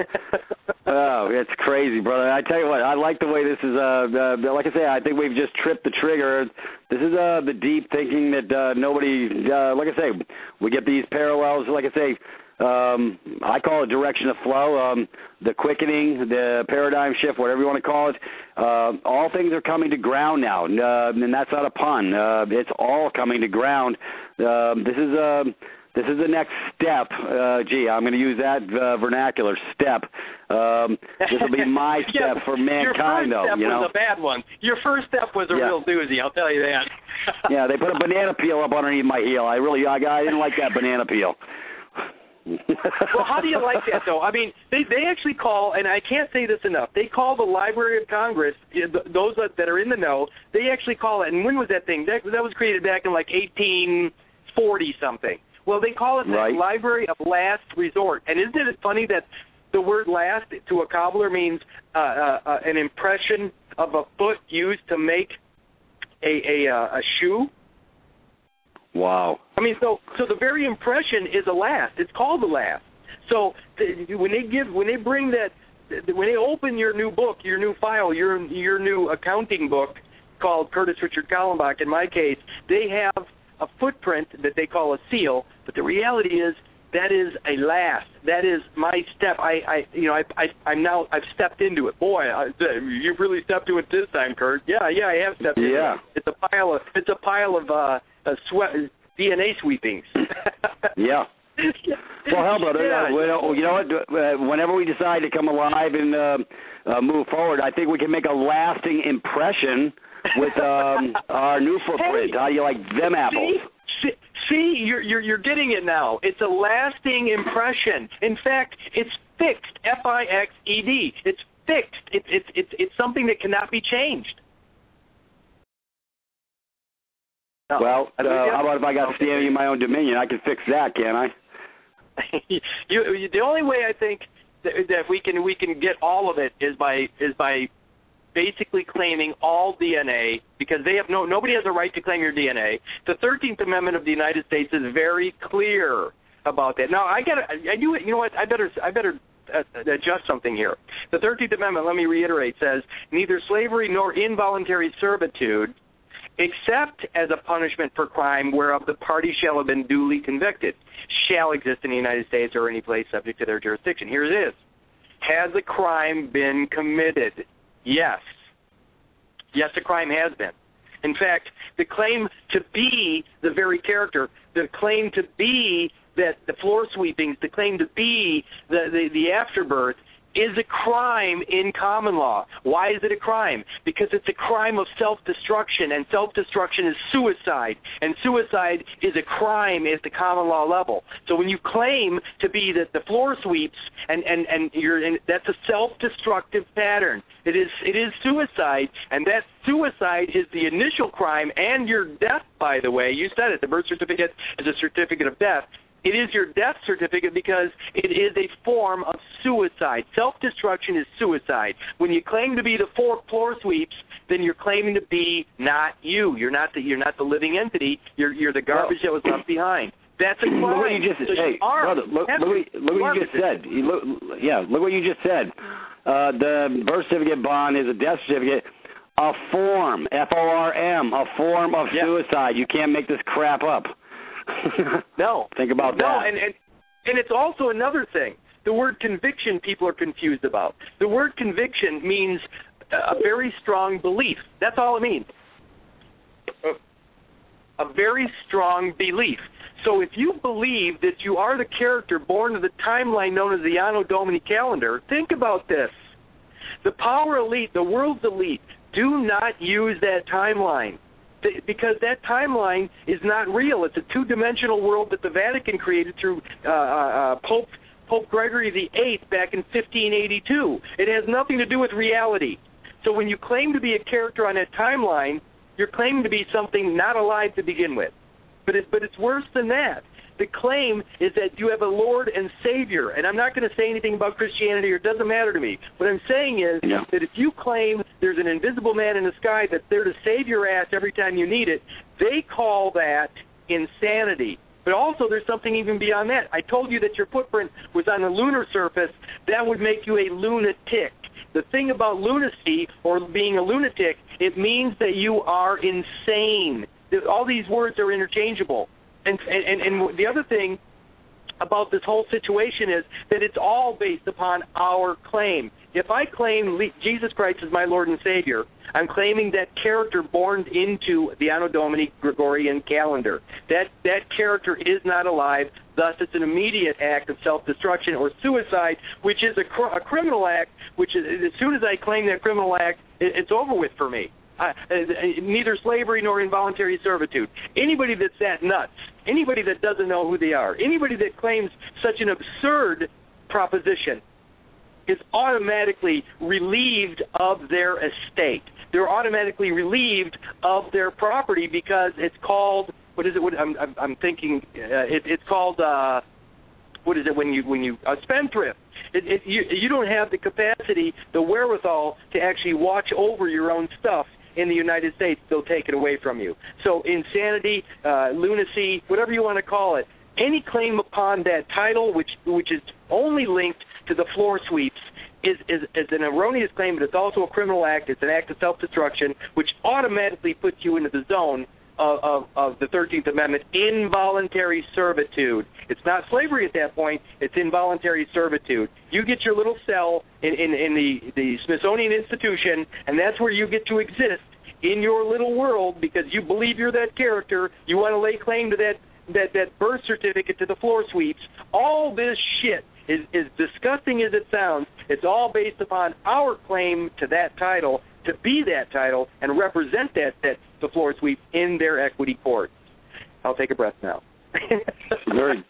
Oh, it's crazy, brother. I tell you what, I like the way this is. Uh, uh, like I say, I think we've just tripped the trigger. This is uh, the deep thinking that uh, nobody. Uh, like I say, we get these parallels. Like I say, um, I call it direction of flow, um, the quickening, the paradigm shift, whatever you want to call it. Uh, all things are coming to ground now, and, uh, and that's not a pun. Uh, it's all coming to ground. Uh, this is a. Uh, This is the next step. Uh, gee, I'm going to use that uh, vernacular, step. Um, this will be my step yeah, for mankind, though. Your first step though, you know? was a bad one. Your first step was a yeah. real doozy, I'll tell you that. Yeah, they put a banana peel up underneath my heel. I really I, I didn't like that banana peel. Well, how do you like that, though? I mean, they, they actually call, and I can't say this enough, they call the Library of Congress, those that are in the know, they actually call it, and when was that thing? That, that was created back in like eighteen forty-something. Well, they call it the right. Library of Last Resort. And isn't it funny that the word last to a cobbler means uh, uh, uh, an impression of a foot used to make a, a, uh, a shoe? Wow. I mean, so so the very impression is a last. It's called a last. So the, when they give, when they bring that, when they open your new book, your new file, your your new accounting book called Curtis Richard Kallenbach, in my case, they have a footprint that they call a seal, but the reality is that is a last. That is my step. I, I you know, I, I, I'm now, I've stepped into it. Boy, I, you've really stepped into it this time, Kurt. Yeah, yeah, I have stepped yeah. into it. It's a pile of, it's a pile of uh, a sweat, D N A sweepings. yeah. Well, how about it? Yeah. Uh, you know what? Whenever we decide to come alive and uh, uh, move forward, I think we can make a lasting impression with um, our new footprint. Hey, how do you like them apples? See, see you're, you're you're getting it now. It's a lasting impression. In fact, it's fixed. F I X E D. It's fixed. It's it's it's it's something that cannot be changed. No. Well, uh, how about if I got standing in my own dominion? I can fix that, can't I? you, you, the only way I think that, that we can we can get all of it is by is by basically claiming all D N A, because they have no nobody has a right to claim your D N A. The thirteenth Amendment of the United States is very clear about that. Now I got I do you know what I better I better. adjust something here. The thirteenth Amendment, let me reiterate, says neither slavery nor involuntary servitude, except as a punishment for crime whereof the party shall have been duly convicted, shall exist in the United States or any place subject to their jurisdiction. Here it is. Has a crime been committed? Yes. Yes, a crime has been. In fact, the claim to be the very character, the claim to be that the floor sweepings, the claim to be the, the, the afterbirth, is a crime in common law. Why is it a crime? Because it's a crime of self-destruction, and self-destruction is suicide, and suicide is a crime at the common law level. So when you claim to be that the floor sweeps, and, and, and you're in, that's a self-destructive pattern. It is it is suicide, and that suicide is the initial crime and your death, by the way. You said it, the birth certificate is a certificate of death. It is your death certificate because it is a form of suicide. Self-destruction is suicide. When you claim to be the four floor sweeps, then you're claiming to be not you. You're not the you're not the living entity. You're you're the garbage well, that was left behind. That's a crime. Look what you just so hey, brother, look, look, look, look what you just said. You look, yeah, look what you just said. Uh, the birth certificate bond is a death certificate. A form, F O R M, a form of yeah. suicide. You can't make this crap up. no. Think about no, that. No, and, and, and it's also another thing. The word conviction people are confused about. The word conviction means a very strong belief. That's all it means. A very strong belief. So if you believe that you are the character born to the timeline known as the Anno Domini calendar, think about this. The power elite, the world's elite, do not use that timeline, because that timeline is not real. It's a two-dimensional world that the Vatican created through uh, uh, Pope Pope Gregory the eighth back in fifteen eighty-two. It has nothing to do with reality. So when you claim to be a character on a timeline, you're claiming to be something not alive to begin with. But it, but it's worse than that. The claim is that you have a Lord and Savior, and I'm not going to say anything about Christianity, or it doesn't matter to me. What I'm saying is yeah. that if you claim there's an invisible man in the sky that's there to save your ass every time you need it, they call that insanity. But also there's something even beyond that. I told you that your footprint was on the lunar surface. That would make you a lunatic. The thing about lunacy or being a lunatic, it means that you are insane. All these words are interchangeable. And, and and the other thing about this whole situation is that it's all based upon our claim. If I claim Jesus Christ is my Lord and Savior, I'm claiming that character born into the Anno Domini Gregorian calendar. That that character is not alive, thus it's an immediate act of self-destruction or suicide, which is a, cr- a criminal act, which is, as soon as I claim that criminal act, it, it's over with for me. Uh, neither slavery nor involuntary servitude. Anybody that's that nuts, anybody that doesn't know who they are, anybody that claims such an absurd proposition is automatically relieved of their estate. They're automatically relieved of their property because it's called what is it? What, I'm, I'm, I'm thinking uh, it, it's called. Uh, what is it when you when you uh, spendthrift? It, it, you you don't have the capacity, the wherewithal to actually watch over your own stuff. In the United States, they'll take it away from you. So insanity, uh, lunacy, whatever you want to call it, any claim upon that title, which which is only linked to the floor sweeps, is, is, is an erroneous claim, but it's also a criminal act. It's an act of self-destruction, which automatically puts you into the zone of, of, of the thirteenth Amendment, involuntary servitude. It's not slavery at that point. It's involuntary servitude. You get your little cell in, in, in the, the Smithsonian Institution, and that's where you get to exist in your little world because you believe you're that character. You want to lay claim to that, that, that birth certificate, to the floor sweeps. All this shit, is as disgusting as it sounds, it's all based upon our claim to that title, to be that title, and represent that, that the floor sweep in their equity courts. I'll take a breath now. Very.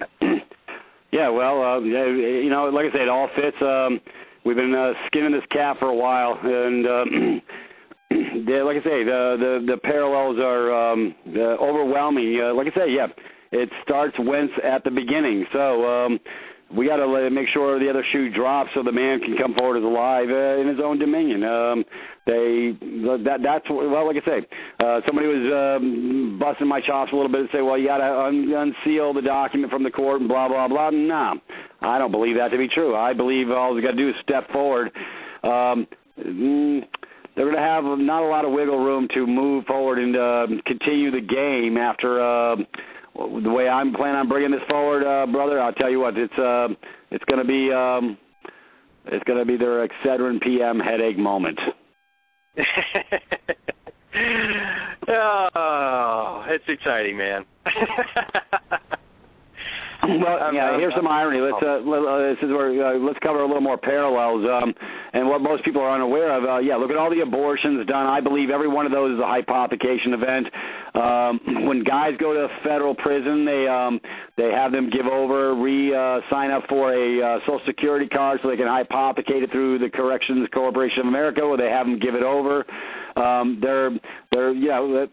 Yeah, well, uh, you know, like I said, it all fits. Um, we've been uh, skimming this cat for a while, and uh, like I say, the the, the parallels are um, uh, overwhelming. Uh, like I say, yeah, it starts whence at the beginning. So um, we got to make sure the other shoe drops so the man can come forward as alive uh, in his own dominion. Um, They that that's well, like I say, uh, somebody was um, busting my chops a little bit and say, well, you got to un- unseal the document from the court and blah blah blah. Nah, I don't believe that to be true. I believe all we got to do is step forward. Um, they're going to have not a lot of wiggle room to move forward and uh, continue the game after uh, the way I'm planning on bringing this forward, uh, brother. I'll tell you what, it's uh, it's going to be um, it's going to be their Excedrin P M headache moment. Oh, it's exciting, man. Well, yeah, here's some irony. Let's uh, this is where uh, let's cover a little more parallels um, and what most people are unaware of. Uh, yeah, look at all the abortions done. I believe every one of those is a hypothecation event. Um, when guys go to federal prison, they um, they have them give over, re uh, sign up for a uh, Social Security card so they can hypothecate it through the Corrections Corporation of America, or they have them give it over. Um, they're they're you know,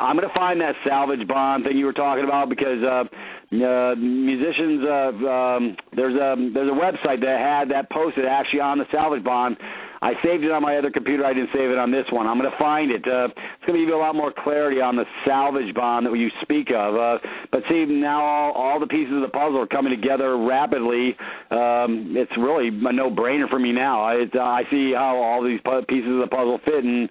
I'm going to find that salvage bond thing you were talking about because. Uh, Uh, musicians, uh, um, there's a there's a website that had that posted actually on the salvage bond. I saved it on my other computer. I didn't save it on this one. I'm going to find it. Uh, it's going to give you a lot more clarity on the salvage bond that you speak of. Uh, but see, now all, all the pieces of the puzzle are coming together rapidly. Um, it's really a no-brainer for me now. I, it, uh, I see how all these pu- pieces of the puzzle fit, and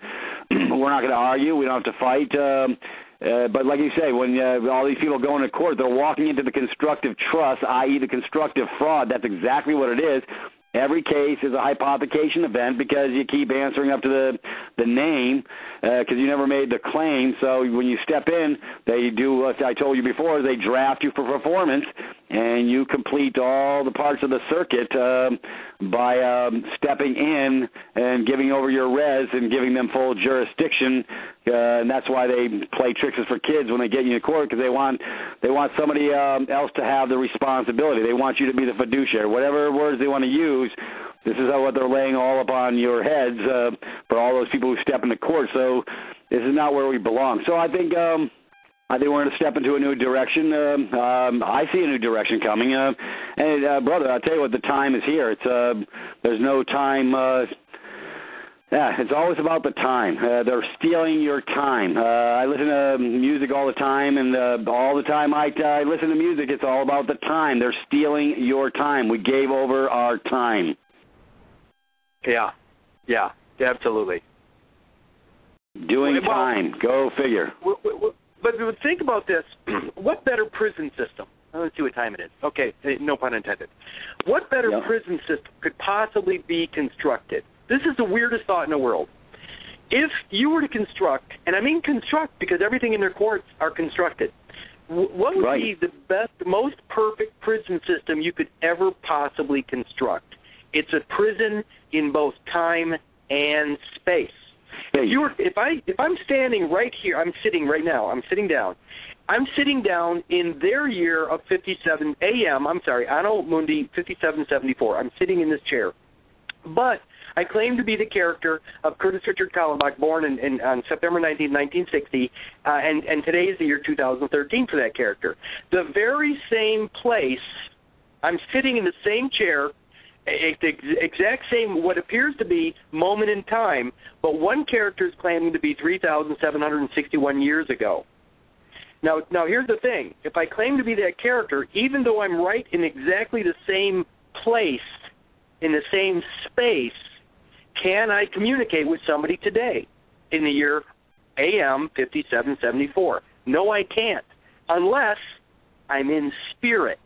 we're not going to argue. We don't have to fight. Um, Uh, but like you say, when uh, all these people go into court, they're walking into the constructive trust, that is the constructive fraud. That's exactly what it is. Every case is a hypothecation event because you keep answering up to the the name because uh, you never made the claim. So when you step in, they do what I told you before. They draft you for performance, and you complete all the parts of the circuit uh, by um, stepping in and giving over your res and giving them full jurisdiction. Uh, and that's why they play tricks for kids when they get you to court, because they want they want somebody um, else to have the responsibility. They want you to be the fiduciary. Whatever words they want to use, this is how, what they're laying all upon your heads uh, for all those people who step into court. So this is not where we belong. So I think um, I think we're going to step into a new direction. Uh, um, I see a new direction coming. Uh, and, uh, brother, I'll tell you what, the time is here. It's uh, there's no time uh, – Yeah, it's always about the time. Uh, they're stealing your time. Uh, I listen to music all the time, and uh, all the time I, I listen to music, it's all about the time. They're stealing your time. We gave over our time. Yeah, yeah, absolutely. Doing well, time. Go figure. Well, well, but think about this. What better prison system? Let's see what time it is. Okay, no pun intended. What better yeah. prison system could possibly be constructed? This is the weirdest thought in the world. If you were to construct, and I mean construct because everything in their courts are constructed, what would right. be the best, most perfect prison system you could ever possibly construct? It's a prison in both time and space. If you were, if I, if I'm standing right here, I'm sitting right now, I'm sitting down. I'm sitting down in their year of fifty-seven A M, I'm sorry, Anno Mundi fifty-seven seventy-four. I'm sitting in this chair. But I claim to be the character of Curtis Richard Kallenbach, born in, in, on September nineteenth, nineteen sixty, uh, and, and today is the year two thousand thirteen for that character. The very same place, I'm sitting in the same chair, it's the exact same, what appears to be moment in time, but one character is claiming to be three thousand seven hundred sixty-one years ago. Now, now here's the thing. If I claim to be that character, even though I'm right in exactly the same place, in the same space, can I communicate with somebody today in the year A M fifty-seven seventy-four? No, I can't, unless I'm in spirit.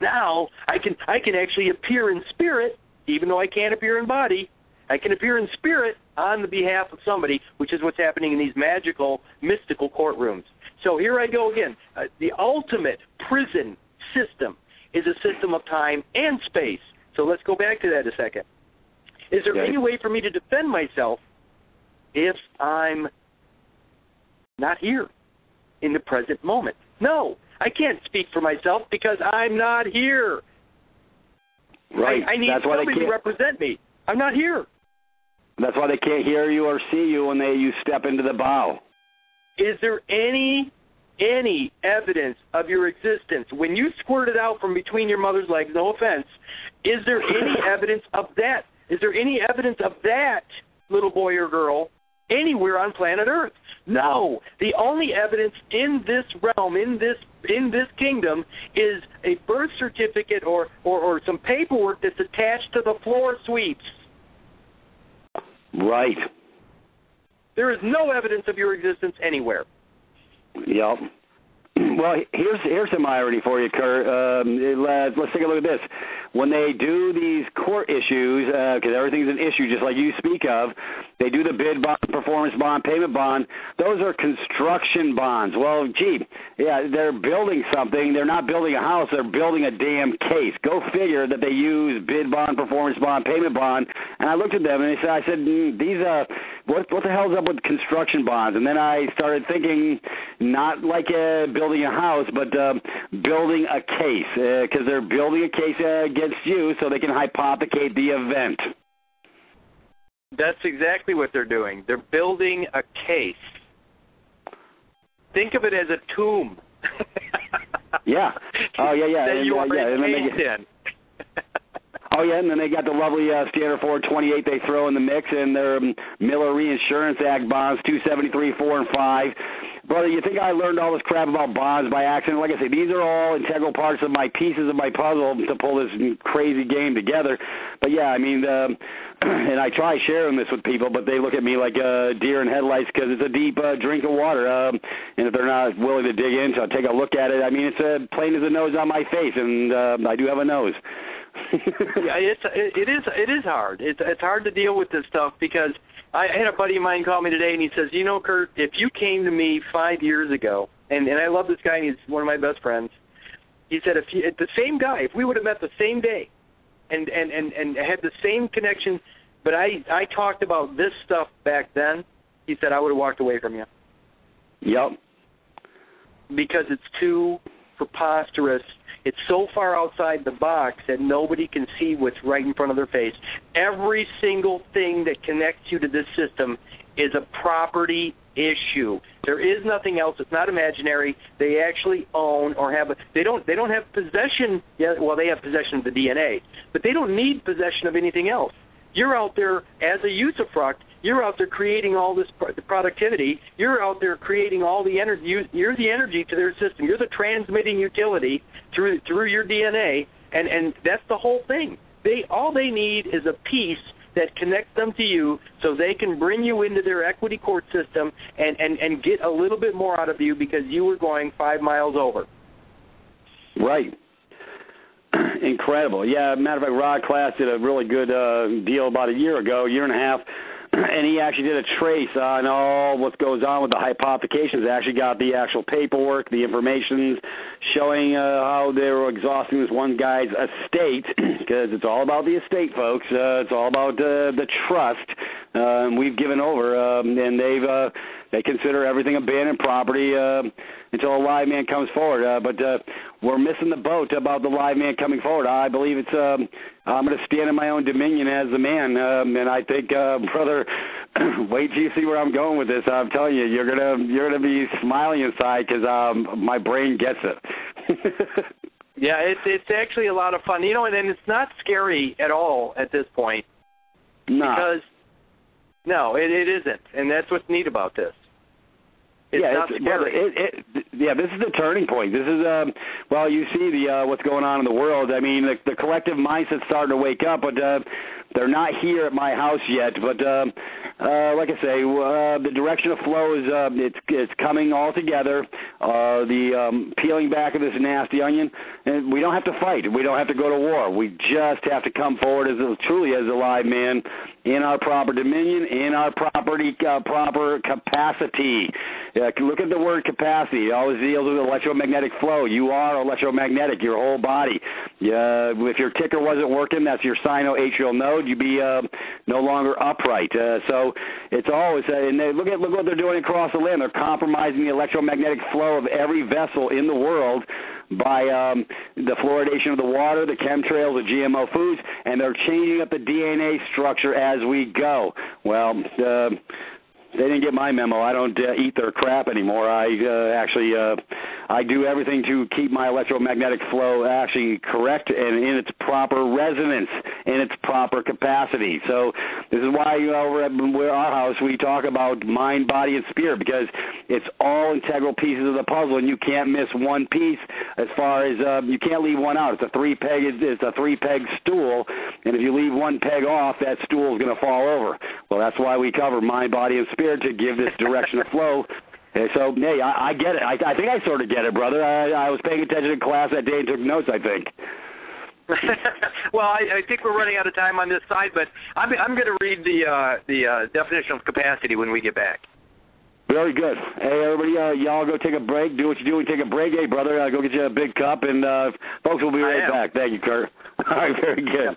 Now I can I can actually appear in spirit, even though I can't appear in body. I can appear in spirit on the behalf of somebody, which is what's happening in these magical, mystical courtrooms. So here I go again. Uh, the ultimate prison system is a system of time and space. So let's go back to that a second. Is there okay. any way for me to defend myself if I'm not here in the present moment? No. I can't speak for myself because I'm not here. Right. I, I need That's somebody why they to represent me. I'm not here. That's why they can't hear you or see you when they you step into the bow. Is there any any evidence of your existence? When you squirted out from between your mother's legs, no offense, is there any evidence of that? Is there any evidence of that, little boy or girl, anywhere on planet Earth? No. The only evidence in this realm, in this in this kingdom, is a birth certificate or, or, or some paperwork that's attached to the floor sweeps. Right. There is no evidence of your existence anywhere. Yep. Well, here's here's some irony for you, Kurt. Um, let's, let's take a look at this. When they do these court issues, because uh, everything's an issue, just like you speak of, they do the bid bond, performance bond, payment bond. Those are construction bonds. Well, gee, yeah, they're building something. They're not building a house. They're building a damn case. Go figure that they use bid bond, performance bond, payment bond. And I looked at them and I said, I said mm, these are what, what the hell's up with construction bonds? And then I started thinking, not like a building a house, but uh, building a case, because uh, they're building a case uh, against you so they can hypothecate the event. That's exactly what they're doing. They're building a case. Think of it as a tomb. Yeah. Oh, yeah, yeah. That and, you uh, yeah. And then they, in. Oh, yeah, and then they got the lovely uh, Standard four twenty-eight they throw in the mix, and their um, Miller Reinsurance Act bonds, two seventy-three, four, and five. Brother, you think I learned all this crap about bonds by accident? Like I say, these are all integral parts of my pieces of my puzzle to pull this crazy game together. But, yeah, I mean, um, and I try sharing this with people, but they look at me like a deer in headlights because it's a deep uh, drink of water. Um, and if they're not willing to dig in, so I take a look at it. I mean, it's uh, plain as a nose on my face, and uh, I do have a nose. Yeah, it's, it, it is it is hard. It's, it's hard to deal with this stuff because I had a buddy of mine call me today, and he says, you know, Kurt, if you came to me five years ago, and, and I love this guy, and he's one of my best friends. He said, if you, the same guy, if we would have met the same day and, and, and, and had the same connection, but I, I talked about this stuff back then, he said, I would have walked away from you. Yep. Because it's too preposterous. It's so far outside the box that nobody can see what's right in front of their face. Every single thing that connects you to this system is a property issue. There is nothing else. It's not imaginary. They actually own or have a, they don't they don't have possession. Yeah, well, they have possession of the D N A, but they don't need possession of anything else. You're out there as a usufruct. You're out there creating all this productivity. You're out there creating all the energy. You're the energy to their system. You're the transmitting utility through through your D N A, and, and that's the whole thing. They all they need is a piece that connects them to you so they can bring you into their equity court system and, and, and get a little bit more out of you because you were going five miles over. Right. Incredible. Yeah, matter of fact, Rod Class did a really good uh, deal about a year ago, year and a half, and he actually did a trace on all what goes on with the hypothecations. They actually got the actual paperwork, the information showing uh, how they were exhausting this one guy's estate, because it's all about the estate, folks. Uh, it's all about uh, the trust uh, we've given over, um, and they've uh, They consider everything abandoned property uh, until a live man comes forward. Uh, but uh, we're missing the boat about the live man coming forward. I believe it's um, I'm going to stand in my own dominion as the man. Um, and I think, uh, brother, wait till you see where I'm going with this. I'm telling you, you're gonna you're gonna be smiling inside because um, my brain gets it. Yeah, it's it's actually a lot of fun, you know, and it's not scary at all at this point. No. Because no, it, it isn't, and that's what's neat about this. It's yeah, not it's, scary. It, it, yeah, this is the turning point. This is, um, well, you see the uh, what's going on in the world. I mean, the, the collective mindset's starting to wake up, but uh, they're not here at my house yet. But uh, uh, like I say, uh, the direction of flow is uh, it's it's coming all together. Uh, the um, peeling back of this nasty onion, and we don't have to fight. We don't have to go to war. We just have to come forward as a, truly as a live man in our proper dominion, in our property uh, proper capacity. Yeah, look at the word capacity. It always deals with electromagnetic flow. You are electromagnetic, your whole body. Yeah, if your ticker wasn't working, that's your sinoatrial node. You'd be uh, no longer upright. Uh, so it's always, uh, and they, look at look what they're doing across the land. They're compromising the electromagnetic flow of every vessel in the world by um, the fluoridation of the water, the chemtrails, the G M O foods, and they're changing up the D N A structure as we go. Well, uh, they didn't get my memo. I don't uh, eat their crap anymore. I uh, actually uh, I do everything to keep my electromagnetic flow actually correct and in its proper resonance, in its proper capacity. So this is why over at our house we talk about mind, body, and spirit, because it's all integral pieces of the puzzle, and you can't miss one piece. As far as uh, you can't leave one out. It's a three peg. It's a three peg stool, and if you leave one peg off, that stool is going to fall over. Well, that's why we cover mind, body, and spirit, to give this direction of flow. And so, hey, I, I get it. I, I think I sort of get it, brother. I, I was paying attention in class that day and took notes, I think. Well, I, I think we're running out of time on this side, but I'm, I'm going to read the uh, the uh, definition of capacity when we get back. Very good. Hey, everybody, uh, y'all go take a break. Do what you do and take a break. Hey, brother, uh, go get you a big cup, and uh, folks, we'll be right back. Thank you, Kurt. All right, very good.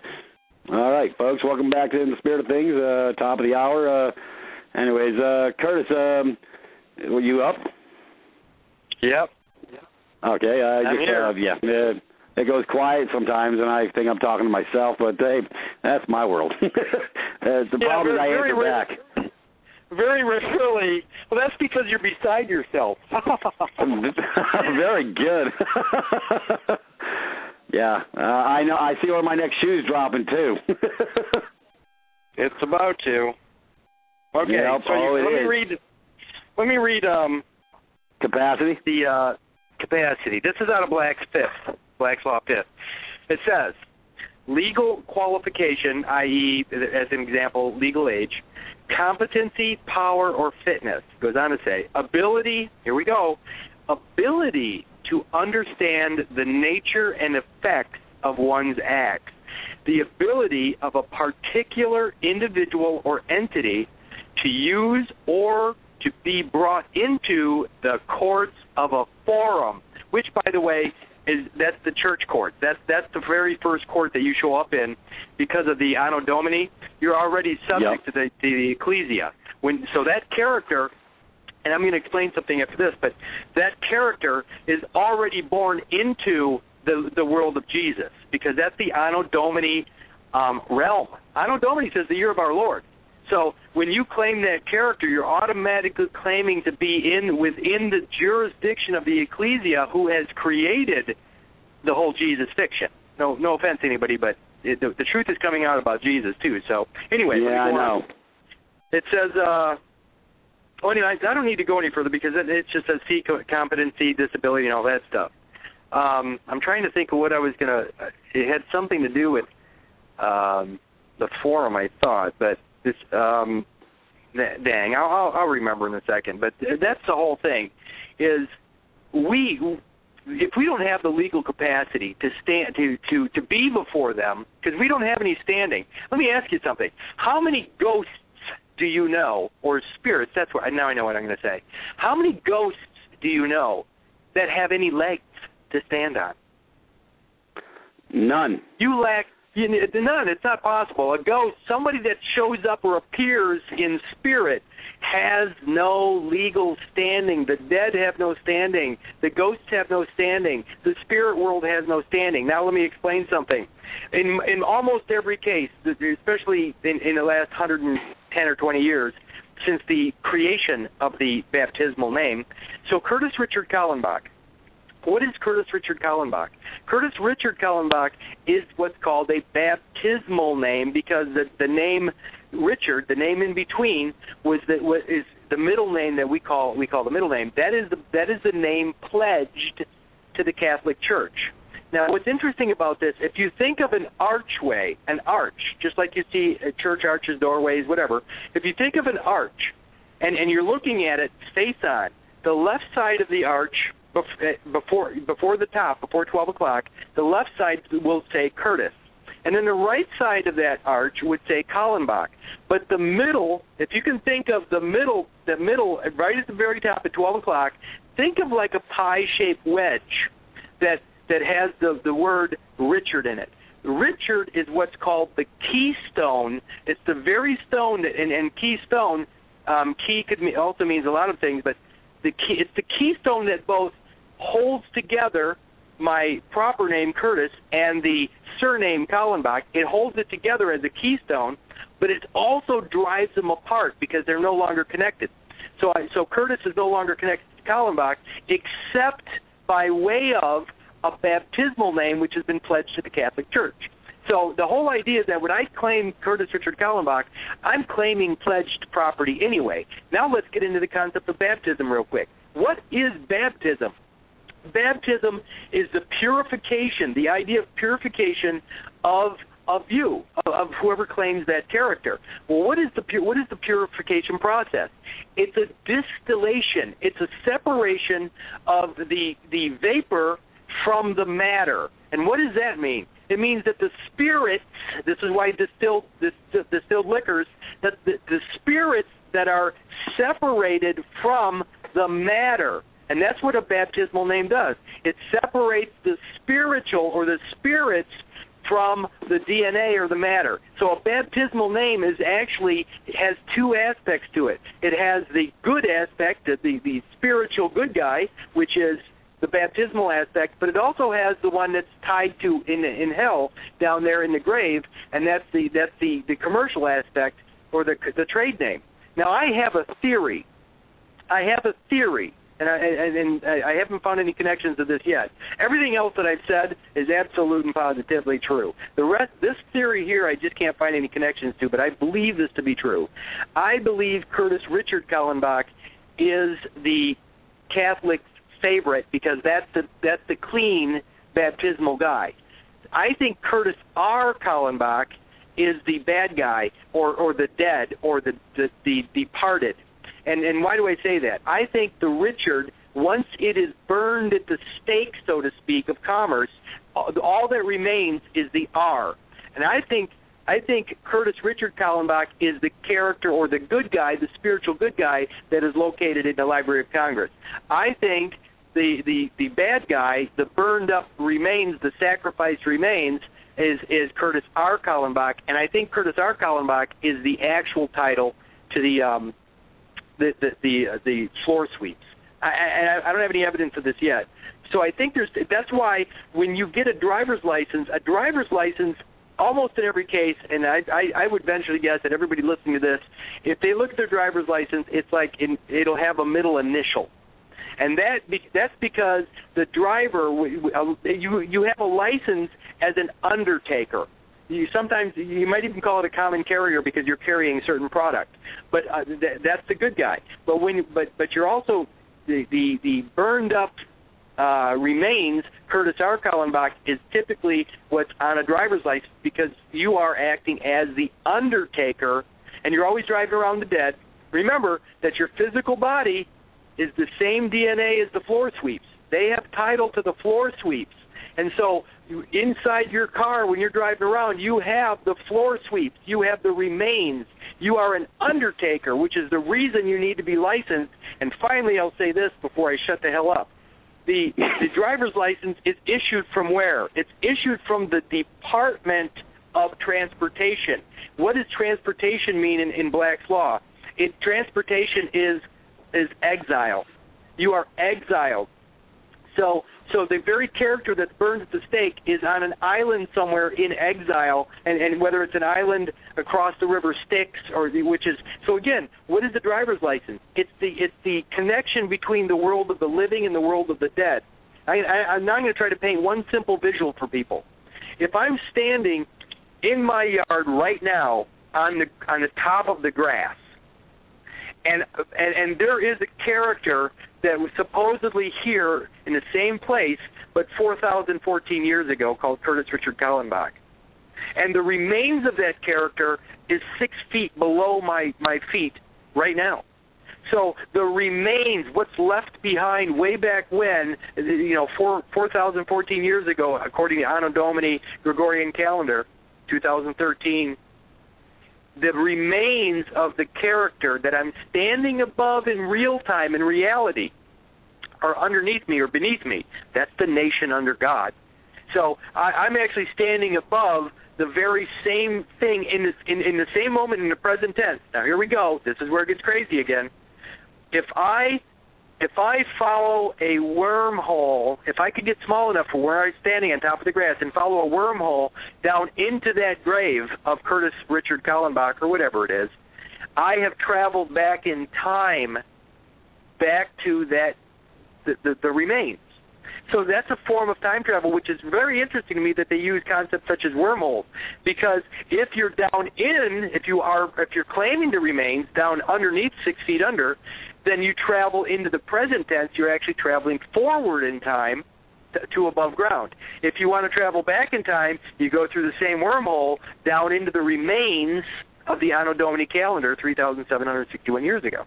Yeah. All right, folks, welcome back to In the Spirit of Things, uh, top of the hour. Uh, Anyways, uh, Curtis, um, were you up? Yep. Okay. I I'm just, here. Uh, yeah. It, it goes quiet sometimes, and I think I'm talking to myself, but hey, that's my world. uh, the yeah, problem very, is I answer back. Rare, very rarely. Well, that's because you're beside yourself. Very good. Yeah. Uh, I know. I see where my next shoe's dropping, too. It's about to. Okay, yep, so you, let me is. read. Let me read. Um, capacity. The uh, capacity. This is out of Black's Fifth, Black's Law Fifth. It says, legal qualification, that is, as an example, legal age, competency, power, or fitness. Goes on to say, ability. Here we go. Ability to understand the nature and effects of one's acts. The ability of a particular individual or entity to use or to be brought into the courts of a forum, which, by the way, is that's the church court. That's that's the very first court that you show up in because of the Anno Domini. You're already subject yep. to, the, to the Ecclesia. When so that character, and I'm going to explain something after this, but that character is already born into the the world of Jesus because that's the Anno Domini um, realm. Anno Domini says the year of our Lord. So when you claim that character, you're automatically claiming to be in within the jurisdiction of the Ecclesia, who has created the whole Jesus fiction. No, no offense to anybody, but it, the, the truth is coming out about Jesus too. So anyway, yeah, I know. It says. Uh, oh, anyway, I don't need to go any further because it, it just says seek competency, disability, and all that stuff. Um, I'm trying to think of what I was gonna. It had something to do with um, the forum, I thought, but. This, um, dang, I'll, I'll remember in a second. But that's the whole thing: is we, if we don't have the legal capacity to stand to to, to be before them, because we don't have any standing. Let me ask you something: how many ghosts do you know, or spirits? That's what now I know what I'm going to say. How many ghosts do you know that have any legs to stand on? None. You lack. You, none. It's not possible. A ghost, somebody that shows up or appears in spirit, has no legal standing. The dead have no standing. The ghosts have no standing. The spirit world has no standing. Now let me explain something. In in almost every case, especially in, in the last one hundred ten or twenty years, since the creation of the baptismal name, so Curtis Richard Kallenbach. What is Curtis Richard Kallenbach? Curtis Richard Kallenbach is what's called a baptismal name because the, the name Richard, the name in between, was the, was, is the middle name that we call we call the middle name. That is the, that is the name pledged to the Catholic Church. Now, what's interesting about this, if you think of an archway, an arch, just like you see church arches, doorways, whatever, if you think of an arch and, and you're looking at it face on, the left side of the arch Before before the top, before twelve o'clock, the left side will say Curtis. And then the right side of that arch would say Kallenbach. But the middle, if you can think of the middle, the middle right at the very top at twelve o'clock, think of like a pie-shaped wedge that, that has the, the word Richard in it. Richard is what's called the keystone. It's the very stone, that, and, and keystone, um, key could mean, also means a lot of things, but the key, it's the keystone that both holds together my proper name, Curtis, and the surname, Kallenbach. It holds it together as a keystone, but it also drives them apart because they're no longer connected. So I, so Curtis is no longer connected to Kallenbach except by way of a baptismal name which has been pledged to the Catholic Church. So the whole idea is that when I claim Curtis Richard Kallenbach, I'm claiming pledged property anyway. Now let's get into the concept of baptism real quick. What is baptism? Baptism is the purification, the idea of purification of of you, of, of whoever claims that character. Well, what is the what is the purification process? It's a distillation. It's a separation of the the vapor from the matter. And what does that mean? It means that the spirits, this is why distilled, distilled, distilled liquors, that the, the spirits that are separated from the matter, and that's what a baptismal name does. It separates the spiritual or the spirits from the D N A or the matter. So a baptismal name is actually, it has two aspects to it. It has the good aspect, the, the spiritual good guy, which is the baptismal aspect, but it also has the one that's tied to in in hell down there in the grave, and that's the that's the, the commercial aspect or the the trade name. Now I have a theory, I have a theory, and I and I haven't found any connections to this yet. Everything else that I've said is absolute and positively true. The rest, this theory here, I just can't find any connections to, but I believe this to be true. I believe Curtis Richard Kallenbach is the Catholic favorite because that's the that's the clean baptismal guy. I think Curtis R. Kallenbach is the bad guy, or, or the dead, or the, the, the departed. And and why do I say that? I think the Richard, once it is burned at the stake, so to speak, of commerce, all that remains is the R. And I think I think Curtis Richard Kallenbach is the character or the good guy, the spiritual good guy that is located in the Library of Congress. I think the the, the bad guy, the burned up remains, the sacrificed remains, is, is Curtis R. Kallenbach, and I think Curtis R. Kallenbach is the actual title to the um, the the the, uh, the floor sweeps. I, I, I don't have any evidence of this yet, so I think there's that's why when you get a driver's license, a driver's license. Almost in every case, and I, I, I would venture to guess that everybody listening to this, if they look at their driver's license, it's like in, it'll have a middle initial. And that that's because the driver, you you have a license as an undertaker. You sometimes, you might even call it a common carrier because you're carrying certain product. But uh, th- that's the good guy. But when but but you're also, the, the, the burned up Uh, remains, Curtis R. Kallenbach is typically what's on a driver's license because you are acting as the undertaker and you're always driving around the dead. Remember that your physical body is the same D N A as the floor sweeps. They have title to the floor sweeps. And so inside your car when you're driving around, you have the floor sweeps. You have the remains. You are an undertaker, which is the reason you need to be licensed. And finally, I'll say this before I shut the hell up. The, the driver's license is issued from where? It's issued from the Department of transportation. What does transportation mean in, in Black's Law? It, transportation is is exile. You are exiled. So so the very character that's burned at the stake is on an island somewhere in exile, and, and whether it's an island across the river Styx or the, which is so again, what is the driver's license? It's the it's the connection between the world of the living and the world of the dead. I, I, I'm now going to try to paint one simple visual for people. If I'm standing in my yard right now on the on the top of the grass, and and, and there is a character that was supposedly here in the same place but four thousand fourteen years ago called Curtis Richard Kallenbach. And the remains of that character is six feet below my, my feet right now. So the remains, what's left behind way back when, you know, four thousand fourteen years ago, according to Anno Domini, Gregorian calendar, two thousand thirteen, the remains of the character that I'm standing above in real time, in reality, are underneath me or beneath me. That's the nation under God. So I, I'm actually standing above the very same thing in, this, in, in the same moment in the present tense. Now here we go. This is where it gets crazy again. If I if I follow a wormhole, if I could get small enough for where I'm standing on top of the grass and follow a wormhole down into that grave of Curtis Richard Kallenbach or whatever it is, I have traveled back in time, back to that the, the, the remains. So that's a form of time travel, which is very interesting to me that they use concepts such as wormholes, because if you're down in, if you are, if you're claiming the remains down underneath six feet under, then you travel into the present tense. You're actually traveling forward in time to, to above ground. If you want to travel back in time, you go through the same wormhole down into the remains of the Anno Domini calendar three thousand seven hundred sixty-one years ago.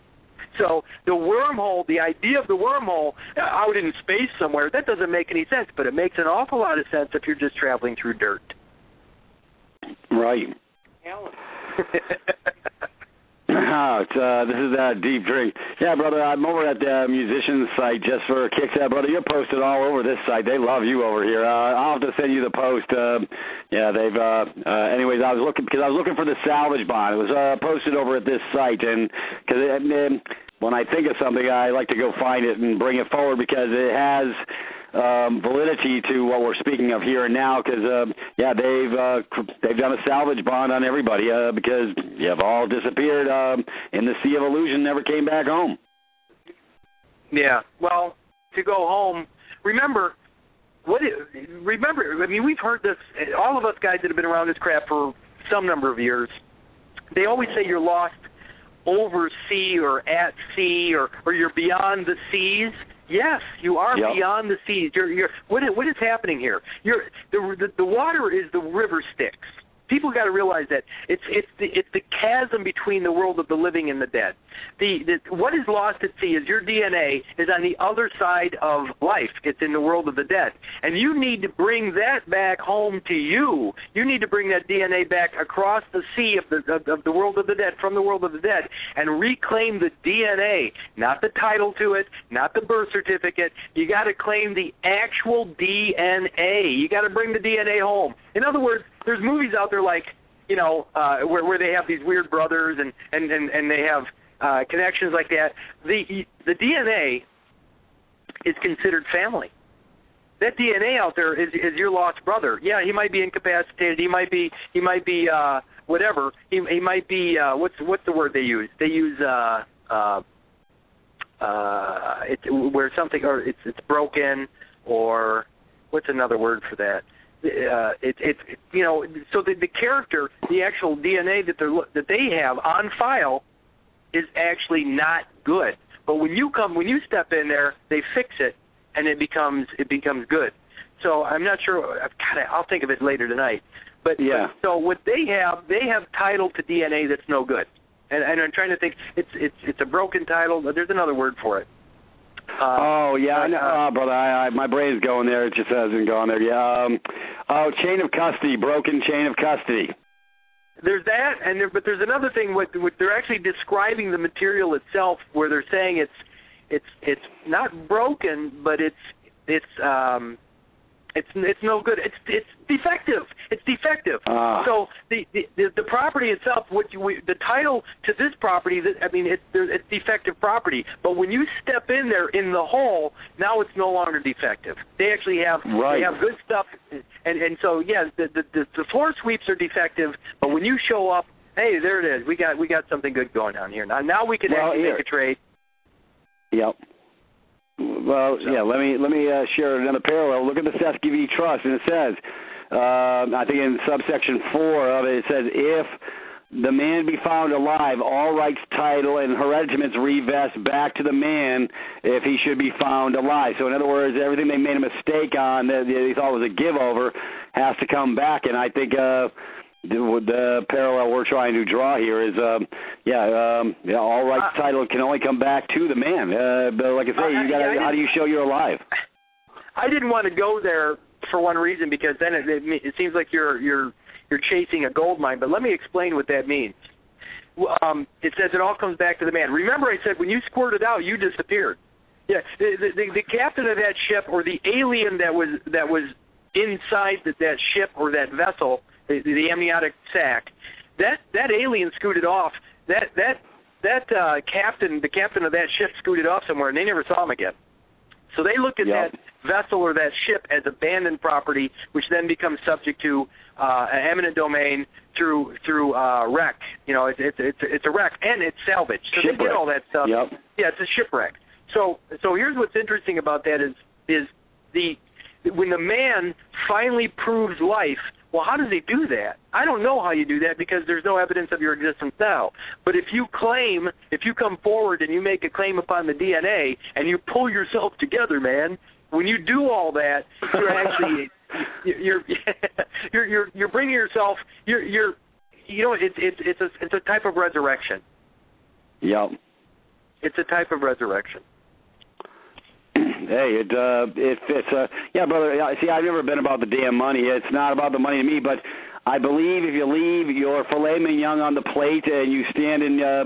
So the wormhole, the idea of the wormhole out in space somewhere, that doesn't make any sense, but it makes an awful lot of sense if you're just traveling through dirt. Right. Oh, it's, uh, this is that deep drink. Yeah, brother, I'm over at the musician's site just for kicks. Yeah, brother, you're posted all over this site. They love you over here. Uh, I'll have to send you the post. Uh, yeah, they've. Uh, uh, anyways, I was looking because I was looking for the salvage bond. It was uh, posted over at this site, and because when I think of something, I like to go find it and bring it forward because it has. Um, validity to what we're speaking of here and now, because uh, yeah, they've uh, they've done a salvage bond on everybody uh, because you've all disappeared um, and the sea of illusion never came back home. Yeah, well, to go home, remember what? It, remember, I mean, we've heard this. All of us guys that have been around this crap for some number of years, they always say you're lost over sea or at sea or or you're beyond the seas. Yes, you are yep. beyond the seas. You're, you're, what, what is happening here? You're, the, the, the water is the river Styx. People got to realize that it's it's the it's the chasm between the world of the living and the dead. The, the what is lost at sea is your D N A is on the other side of life. It's in the world of the dead, and you need to bring that back home to you. You need to bring that D N A back across the sea of the of, of the world of the dead from the world of the dead and reclaim the D N A, not the title to it, not the birth certificate. You got to claim the actual D N A. You got to bring the D N A home. In other words. There's movies out there like, you know, uh, where, where they have these weird brothers and, and, and, and they have uh, connections like that. The the D N A is considered family. That D N A out there is, is your lost brother. Yeah, he might be incapacitated. He might be he might be uh, whatever. He, he might be uh, what's what's the word they use? They use uh, uh, uh, it's where something or it's it's broken or what's another word for that? Uh, it, it, you know, so the, the character, the actual D N A that they're that they have on file, is actually not good. But when you come, when you step in there, they fix it, and it becomes it becomes good. So I'm not sure. God, I'll think of it later tonight. But yeah. So what they have, they have title to D N A that's no good. And, and I'm trying to think. It's it's it's a broken title. But there's another word for it. Uh, oh yeah, I know, uh, brother. I, I, my brain's going there. It just hasn't gone there. Yeah. Um, oh, chain of custody, broken chain of custody. There's that, and there, but there's another thing. What, what they're actually describing the material itself, where they're saying it's, it's, it's not broken, but it's, it's, um, It's it's no good. It's it's defective. It's defective. Uh, so the, the the property itself, what you, we, the title to this property, I mean, it's it's defective property. But when you step in there in the hole, now it's no longer defective. They actually have right. they have good stuff, and and so yeah, the the the floor sweeps are defective. But when you show up, hey, there it is. We got we got something good going on here. Now now we can well, actually here. make a trade. Yep. Well, so. yeah, let me let me uh, share another parallel. Look at the Seth V Trust, and it says, uh, I think in subsection four of it, it says, if the man be found alive, all rights, title, and hereditaments revest back to the man if he should be found alive. So in other words, everything they made a mistake on that they thought was a giveover has to come back, and I think uh, the, the parallel we're trying to draw here is, um, yeah, um, yeah, all rights, uh, title can only come back to the man. Uh, but like I say, uh, you gotta, yeah, I how do you show you're alive? I didn't want to go there for one reason, because then it, it, it seems like you're you're you're chasing a gold mine. But let me explain what that means. Um, it says it all comes back to the man. Remember, I said when you squirted out, you disappeared. Yeah, the the, the, the captain of that ship, or the alien that was that was inside the, that ship or that vessel, the, the amniotic sac, that that alien scooted off. That that that uh, captain, the captain of that ship, scooted off somewhere, and they never saw him again. So they looked at yep. that vessel or that ship as abandoned property, which then becomes subject to uh, an eminent domain through through uh, wreck. You know, it's it's it's, it's a wreck, and it's salvage. So shipwreck. They did all that stuff. Yep. Yeah, it's a shipwreck. So so here's what's interesting about that is is the when the man finally proves life. Well, how does he do that? I don't know how you do that, because there's no evidence of your existence now. But if you claim, if you come forward and you make a claim upon the D N A and you pull yourself together, man, when you do all that, you're actually you're, you're you're you're bringing yourself. You're you're you know it's it's it's a it's a type of resurrection. Yeah. It's a type of resurrection. Hey, it uh, it fits. Uh, yeah, brother. See, I've never been about the damn money. It's not about the money to me, but I believe if you leave your filet mignon on the plate and you stand in uh,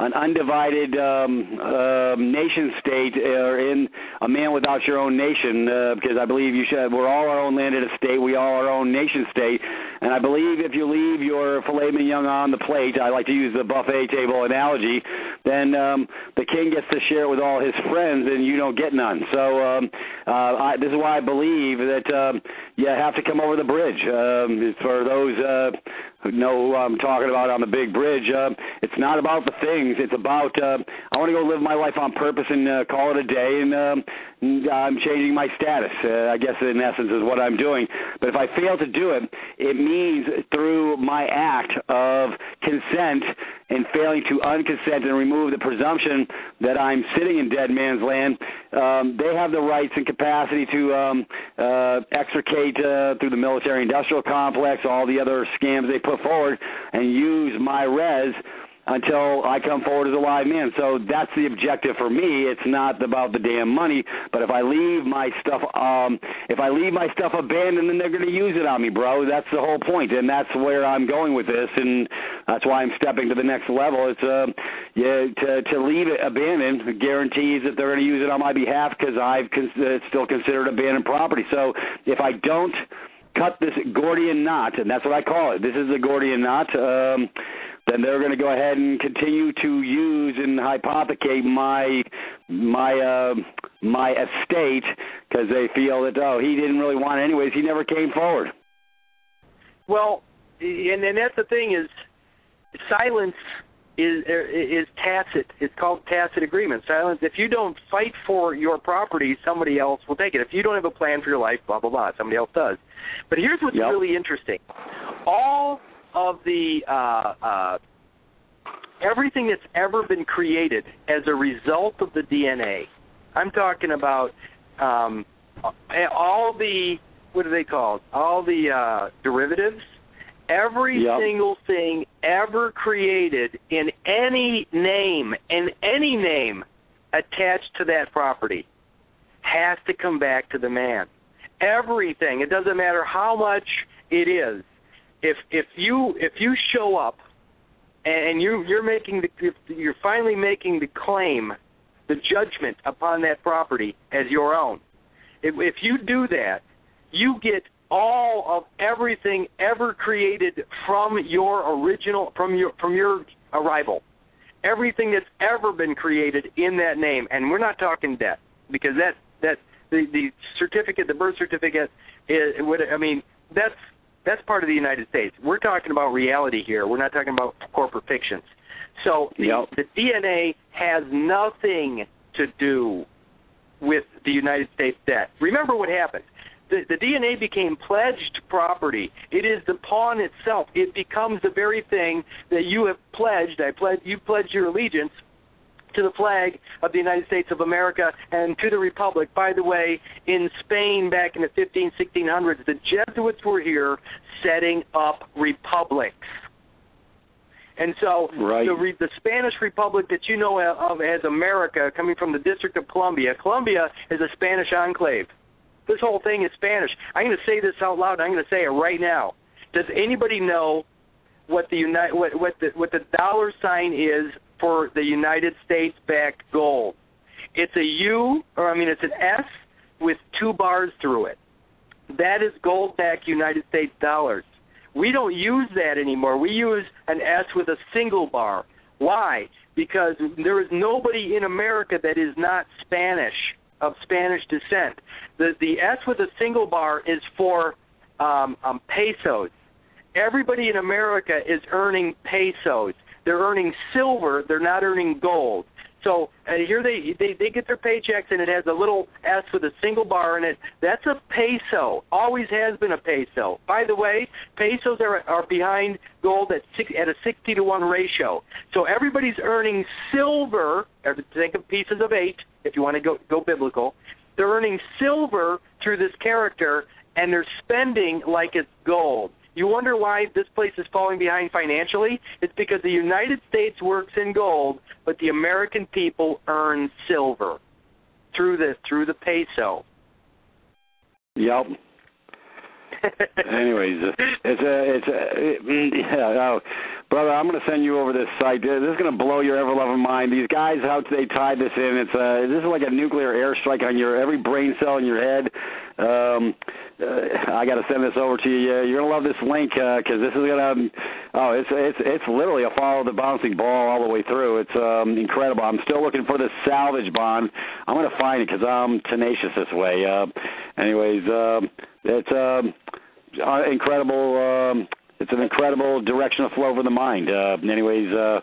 an undivided um, uh, nation state, or in a man without your own nation, uh, because I believe you should. We're all our own landed estate. We all our own nation state. And I believe if you leave your filet mignon on the plate, I like to use the buffet table analogy, then um, the king gets to share it with all his friends, and you don't get none. So um, uh, I, this is why I believe that um, you have to come over the bridge. Um, for those uh, who know who I'm talking about on the big bridge, uh, it's not about the things. It's about uh, I want to go live my life on purpose and uh, call it a day, and um, I'm changing my status, uh, I guess, in essence, is what I'm doing. But if I fail to do it, it means means through my act of consent and failing to unconsent and remove the presumption that I'm sitting in dead man's land, um, they have the rights and capacity to um, uh, extricate uh, through the military-industrial complex, all the other scams they put forward, and use my res until I come forward as a live man. So that's the objective for me. It's not about the damn money, but if I leave my stuff, um, if I leave my stuff abandoned, then they're going to use it on me, bro. That's the whole point, and that's where I'm going with this, and that's why I'm stepping to the next level. It's uh, yeah, to to leave it abandoned guarantees that they're going to use it on my behalf, because I've con- it's still considered abandoned property. So if I don't cut this Gordian knot, and that's what I call it. This is the Gordian knot. Um, then they're going to go ahead and continue to use and hypothecate my my uh, my estate, because they feel that, oh, he didn't really want it anyways. He never came forward. Well, and, and that's the thing is, silence is is tacit. It's called tacit agreement. Silence. If you don't fight for your property, somebody else will take it. If you don't have a plan for your life, blah, blah, blah, somebody else does. But here's what's yep. really interesting. All of the uh, uh, everything that's ever been created as a result of the D N A. I'm talking about um, all the, what are they called? All the uh, derivatives. Every yep. single thing ever created in any name, in any name attached to that property, has to come back to the man. Everything. It doesn't matter how much it is. If if you if you show up and you you're making the you're finally making the claim, the judgment upon that property as your own, if, if you do that, you get all of everything ever created from your original, from your from your arrival. Everything that's ever been created in that name, and we're not talking debt, because that that the, the certificate, the birth certificate, is, would, I mean, that's that's part of the United States. We're talking about reality here. We're not talking about corporate fictions. So yep. the, the D N A has nothing to do with the United States debt. Remember what happened. The, the D N A became pledged property. It is the pawn itself. It becomes the very thing that you have pledged. I pledge, you pledged your allegiance to the flag of the United States of America and to the Republic. By the way, in Spain back in the fifteen hundreds, sixteen hundreds, the Jesuits were here setting up republics. And so right. the, the Spanish Republic that you know of as America, coming from the District of Columbia, Columbia is a Spanish enclave. This whole thing is Spanish. I'm going to say this out loud. I'm going to say it right now. Does anybody know what the United what, what the what the dollar sign is for the United States backed gold? It's a U, or I mean, it's an S with two bars through it. That is gold backed United States dollars. We don't use that anymore. We use an S with a single bar. Why? Because there is nobody in America that is not Spanish. Of Spanish descent. The the S with a single bar is for um, um, pesos. Everybody in America is earning pesos. They're earning silver. They're not earning gold. So uh, here they, they, they get their paychecks, and it has a little S with a single bar in it. That's a peso. Always has been a peso. By the way, pesos are are behind gold at six, at a sixty to one ratio. So everybody's earning silver. Think of pieces of eight, if you want to go, go biblical. They're earning silver through this character, and they're spending like it's gold. You wonder why this place is falling behind financially? It's because the United States works in gold, but the American people earn silver through the through the peso. Yep. Anyways, it's a it's a yeah. Brother, I'm going to send you over this site. This is going to blow your ever-loving mind. These guys, how they tied this in, it's a, this is like a nuclear airstrike on your every brain cell in your head. Um, uh, I got to send this over to you. You're going to love this link because uh, this is going to – oh, it's it's it's literally a follow the bouncing ball all the way through. It's um, incredible. I'm still looking for this salvage bond. I'm going to find it because I'm tenacious this way. Uh, anyways, uh, it's um, incredible um, – It's an incredible direction of flow for the mind. Uh, anyways, uh,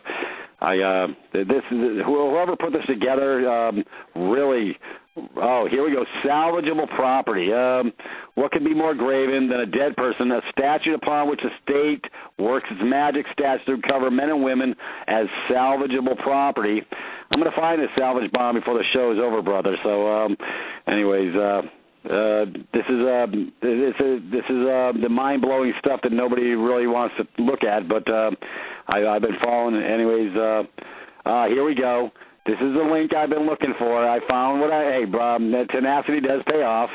I uh, this whoever put this together um, really. Oh, here we go. Salvageable property. Um, what could be more graven than a dead person? A statute upon which the state works its magic statutes to recover men and women as salvageable property. I'm going to find this salvage bond before the show is over, brother. So, um, anyways. Uh, Uh, this is uh, this is this is uh, the mind-blowing stuff that nobody really wants to look at, but uh, I, I've been following it. Anyways, uh, uh, here we go. This is the link I've been looking for. I found what I hey, um, that tenacity does pay off.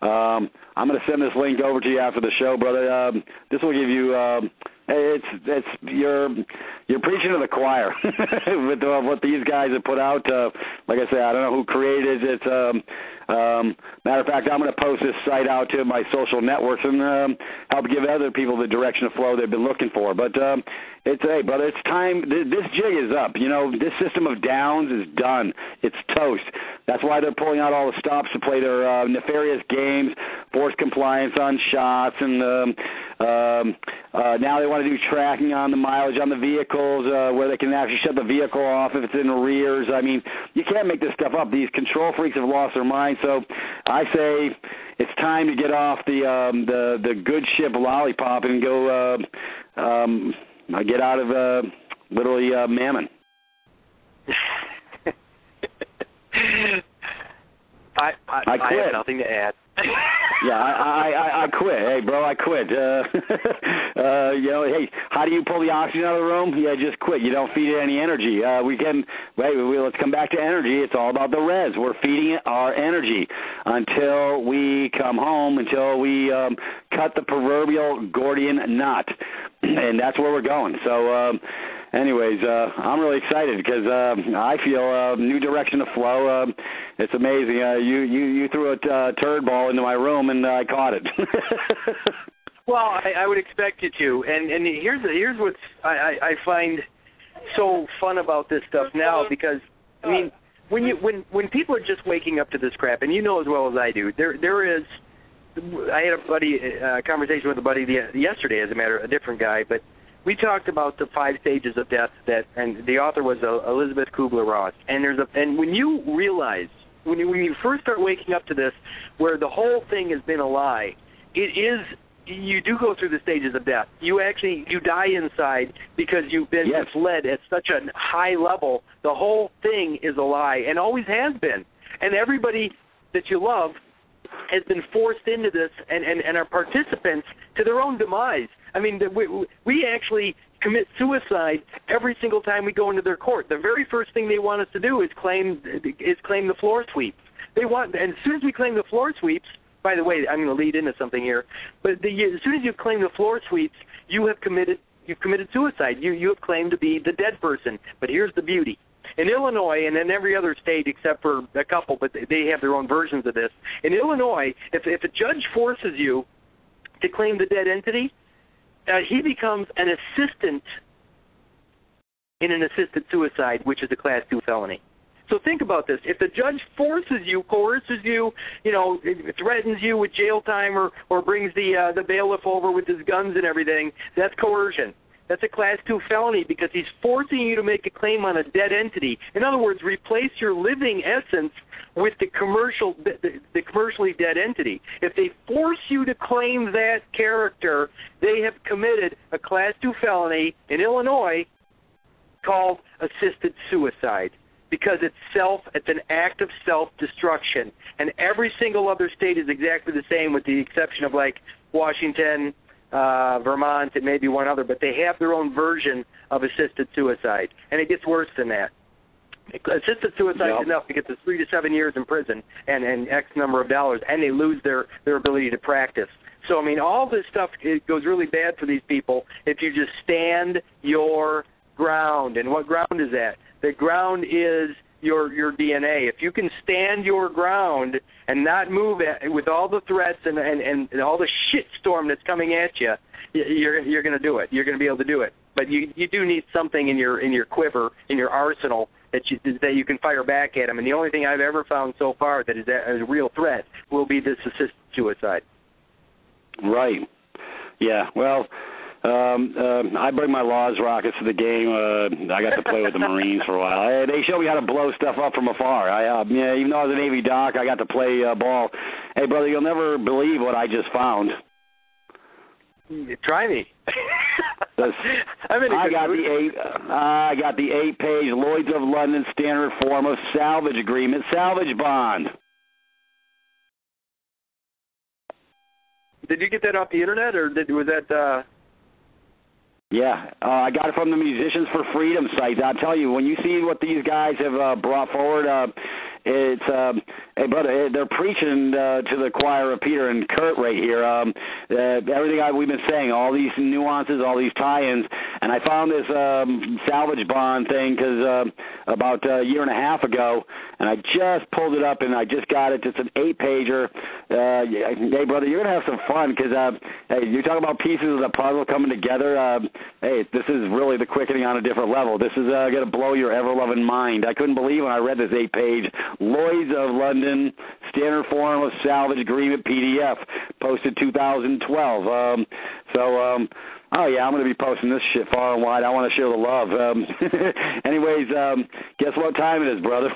Um, I'm going to send this link over to you after the show, brother. Um, this will give you. Um, It's it's you're you're preaching to the choir with uh, what these guys have put out. Uh, like I said, I don't know who created it. Um, um, matter of fact, I'm going to post this site out to my social networks and um, help give other people the direction of flow they've been looking for. But um, it's hey, brother, it's time. Th- this jig is up. You know, this system of downs is done. It's toast. That's why they're pulling out all the stops to play their uh, nefarious games, force compliance on shots, and um, um, uh, now they want to do tracking on the mileage on the vehicles, uh, where they can actually shut the vehicle off if it's in arrears. I mean, you can't make this stuff up. These control freaks have lost their mind. So I say it's time to get off the um, the, the good ship lollipop and go uh, um, get out of uh, literally uh, mammon. I, I, I, I have nothing to add. yeah, I, I I quit. Hey, bro, I quit. Uh, uh, you know, hey, how do you pull the oxygen out of the room? Yeah, just quit. You don't feed it any energy. Uh, we can wait. We, let's come back to energy. It's all about the res. We're feeding it our energy until we come home. Until we um, cut the proverbial Gordian knot, and that's where we're going. So. Um, Anyways, uh, I'm really excited because uh, I feel a uh, new direction of flow. Uh, It's amazing. Uh, you, you, you threw a uh, turd ball into my room, and uh, I caught it. Well, I, I would expect you to. And, and here's here's what I, I find so fun about this stuff now, because, I mean, when you when, when people are just waking up to this crap, and you know as well as I do, there there is – I had a buddy uh, conversation with a buddy yesterday, as a matter of a different guy, but we talked about the five stages of death, that, and the author was uh, Elizabeth Kübler-Ross. And there's a and when you realize – When you, when you first start waking up to this, where the whole thing has been a lie, it is, you do go through the stages of death. You actually, you die inside because you've been yes. misled at such a high level. The whole thing is a lie, and always has been. And everybody that you love has been forced into this and, and, and are participants to their own demise. I mean, we, we actually commit suicide every single time we go into their court. The very first thing they want us to do is claim is claim the floor sweeps. They want, and as soon as we claim the floor sweeps, by the way, I'm going to lead into something here. But the, as soon as you claim the floor sweeps, you have committed you've committed suicide. You you have claimed to be the dead person. But here's the beauty. In Illinois, and in every other state except for a couple, but they have their own versions of this. In Illinois, if if a judge forces you to claim the dead entity, Uh, he becomes an assistant in an assisted suicide, which is a class two felony. So think about this. If the judge forces you, coerces you, you know, threatens you with jail time, or, or brings the uh, the bailiff over with his guns and everything, that's coercion. That's a class two felony because he's forcing you to make a claim on a dead entity. In other words, replace your living essence with the commercial, the, the commercially dead entity. If they force you to claim that character, they have committed a class two felony in Illinois called assisted suicide, because it's self, it's an act of self-destruction. And every single other state is exactly the same, with the exception of like Washington, Uh, Vermont, and maybe one other, but they have their own version of assisted suicide, and it gets worse than that. Assisted suicide yep. is enough to get to three to seven years in prison and, and X number of dollars, and they lose their, their ability to practice. So, I mean, all this stuff, it goes really bad for these people if you just stand your ground. And what ground is that? The ground is your your D N A. If you can stand your ground and not move at, with all the threats and, and, and all the shit storm that's coming at you, you're you're going to do it. You're going to be able to do it. But you, you do need something in your in your quiver, in your arsenal, that you that you can fire back at them. And the only thing I've ever found so far that is a real threat will be this assisted suicide. Right. Yeah. Well. Um, uh, I bring my Laws rockets to the game. Uh, I got to play with the Marines for a while. I, they show me how to blow stuff up from afar. I, uh, yeah, even though I was a Navy doc, I got to play uh, ball. Hey, brother, you'll never believe what I just found. Try me. I'm in I got mood. the eight. Uh, I got the eight-page Lloyd's of London standard form of salvage agreement, salvage bond. Did you get that off the internet, or did, was that? Uh... Yeah, uh, I got it from the Musicians for Freedom site. I'll tell you, when you see what these guys have uh, brought forward, uh, it's um, hey, brother, they're preaching uh, to the choir of Peter and Kurt right here. Um, uh, everything I, we've been saying, all these nuances, all these tie-ins, and I found this um, salvage bond thing because uh, about a year and a half ago, and I just pulled it up and I just got it. It's an eight-pager. Uh, hey, brother, you're gonna have some fun because uh, hey, you talk about pieces of the puzzle coming together. Uh, hey, this is really the quickening on a different level. This is uh, gonna blow your ever-loving mind. I couldn't believe when I read this eight-page Lloyd's of London standard form of salvage agreement P D F, posted two thousand twelve. Um, so, um, oh yeah, I'm going to be posting this shit far and wide. I want to share the love. Um, anyways, um, guess what time it is, brother?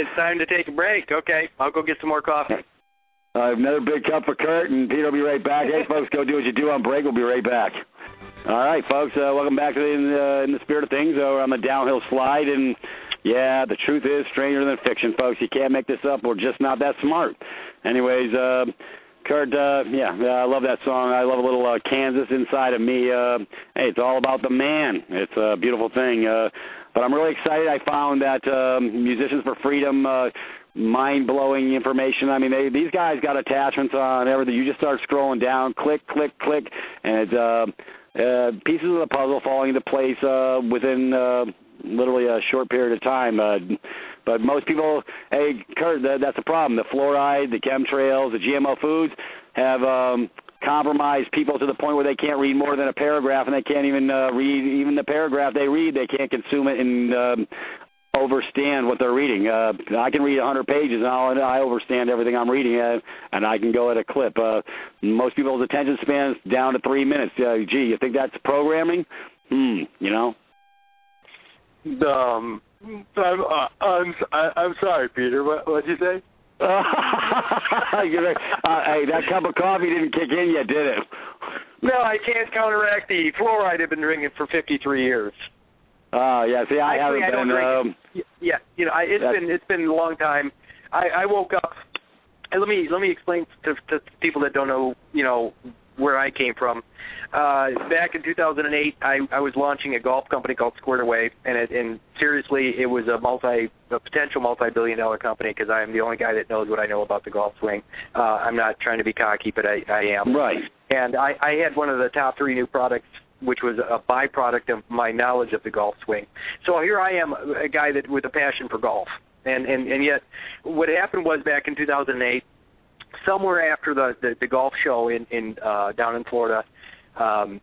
It's time to take a break. Okay, I'll go get some more coffee. Uh, another big cup for Kurt, and Peter will be right back. Hey, folks, go do what you do on break. We'll be right back. All right, folks, uh, welcome back to the, in, the, in the Spirit of Things. We're on the downhill slide, and yeah, the truth is stranger than fiction, folks. You can't make this up. We're just not that smart. Anyways, uh, Kurt, uh, yeah, I love that song. I love a little uh, Kansas inside of me. Uh, hey, it's all about the man. It's a beautiful thing. Uh, but I'm really excited. I found that um, Musicians for Freedom, uh, mind-blowing information. I mean, they, these guys got attachments on everything. You just start scrolling down, click, click, click, and it's uh, uh, pieces of the puzzle falling into place uh, within uh, – literally a short period of time. Uh, But most people, hey, Kurt, that's a problem. The fluoride, the chemtrails, the G M O foods have um, compromised people to the point where they can't read more than a paragraph, and they can't even uh, read even the paragraph they read. They can't consume it and um, overstand what they're reading. Uh, I can read one hundred pages, and I'll, I overstand everything I'm reading, uh, and I can go at a clip. Uh, most people's attention span is down to three minutes. Uh, gee, you think that's programming? Hmm, you know? Um, I'm, uh, I'm, I'm sorry, Peter. What, what'd you say? uh, hey, that cup of coffee didn't kick in yet, did it? No, I can't counteract the fluoride I've been drinking for fifty-three years. Oh, uh, yeah. See, I Actually, haven't I been. Um, yeah, you know, I, it's been it's been a long time. I, I woke up, and let me let me explain to, to people that don't know, you know, where I came from. Uh, back in two thousand eight, I, I was launching a golf company called Squared Away, and, it, and seriously, it was a multi, a potential multi-billion dollar company because I'm the only guy that knows what I know about the golf swing. Uh, I'm not trying to be cocky, but I, I am. Right. And I, I had one of the top three new products, which was a byproduct of my knowledge of the golf swing. So here I am, a guy that with a passion for golf. And, and, and yet what happened was back in two thousand eight, somewhere after the, the, the golf show in, in uh, down in Florida, um,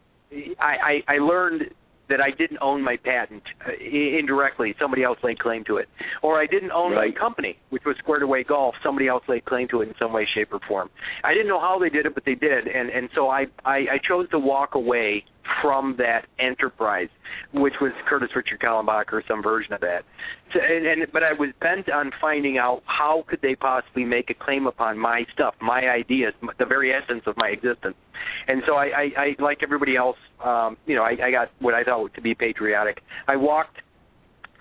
I, I, I learned that I didn't own my patent uh, indirectly. Somebody else laid claim to it. Or I didn't own right. my company, which was Squared Away Golf. Somebody else laid claim to it in some way, shape, or form. I didn't know how they did it, but they did. And, and so I, I, I chose to walk away from that enterprise, which was Curtis Richard Kallenbach or some version of that. So, and, and but I was bent on finding out how could they possibly make a claim upon my stuff, my ideas, the very essence of my existence. And so I, I, I like everybody else, um, you know, I, I got what I thought to be patriotic. I walked.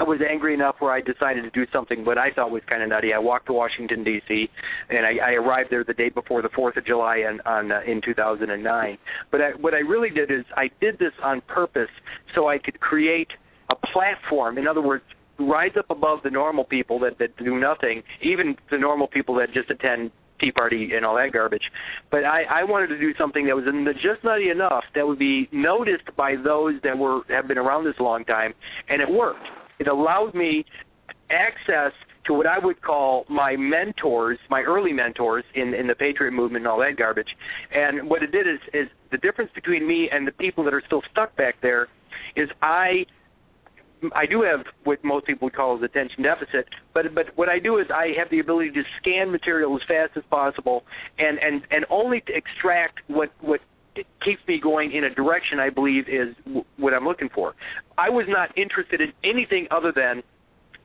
I was angry enough where I decided to do something what I thought was kind of nutty. I walked to Washington, D C, and I, I arrived there the day before the fourth of July in, on, uh, in two thousand nine. But I, what I really did is I did this on purpose so I could create a platform, in other words, rise up above the normal people that, that do nothing, even the normal people that just attend Tea Party and all that garbage. But I, I wanted to do something that was in the just nutty enough that would be noticed by those that were have been around this a long time, and it worked. It allowed me access to what I would call my mentors, my early mentors in, in the Patriot movement and all that garbage. And what it did is, is the difference between me and the people that are still stuck back there is I I do have what most people would call as attention deficit, but but what I do is I have the ability to scan material as fast as possible and, and, and only to extract what, what it keeps me going in a direction I believe is w- what I'm looking for. I was not interested in anything other than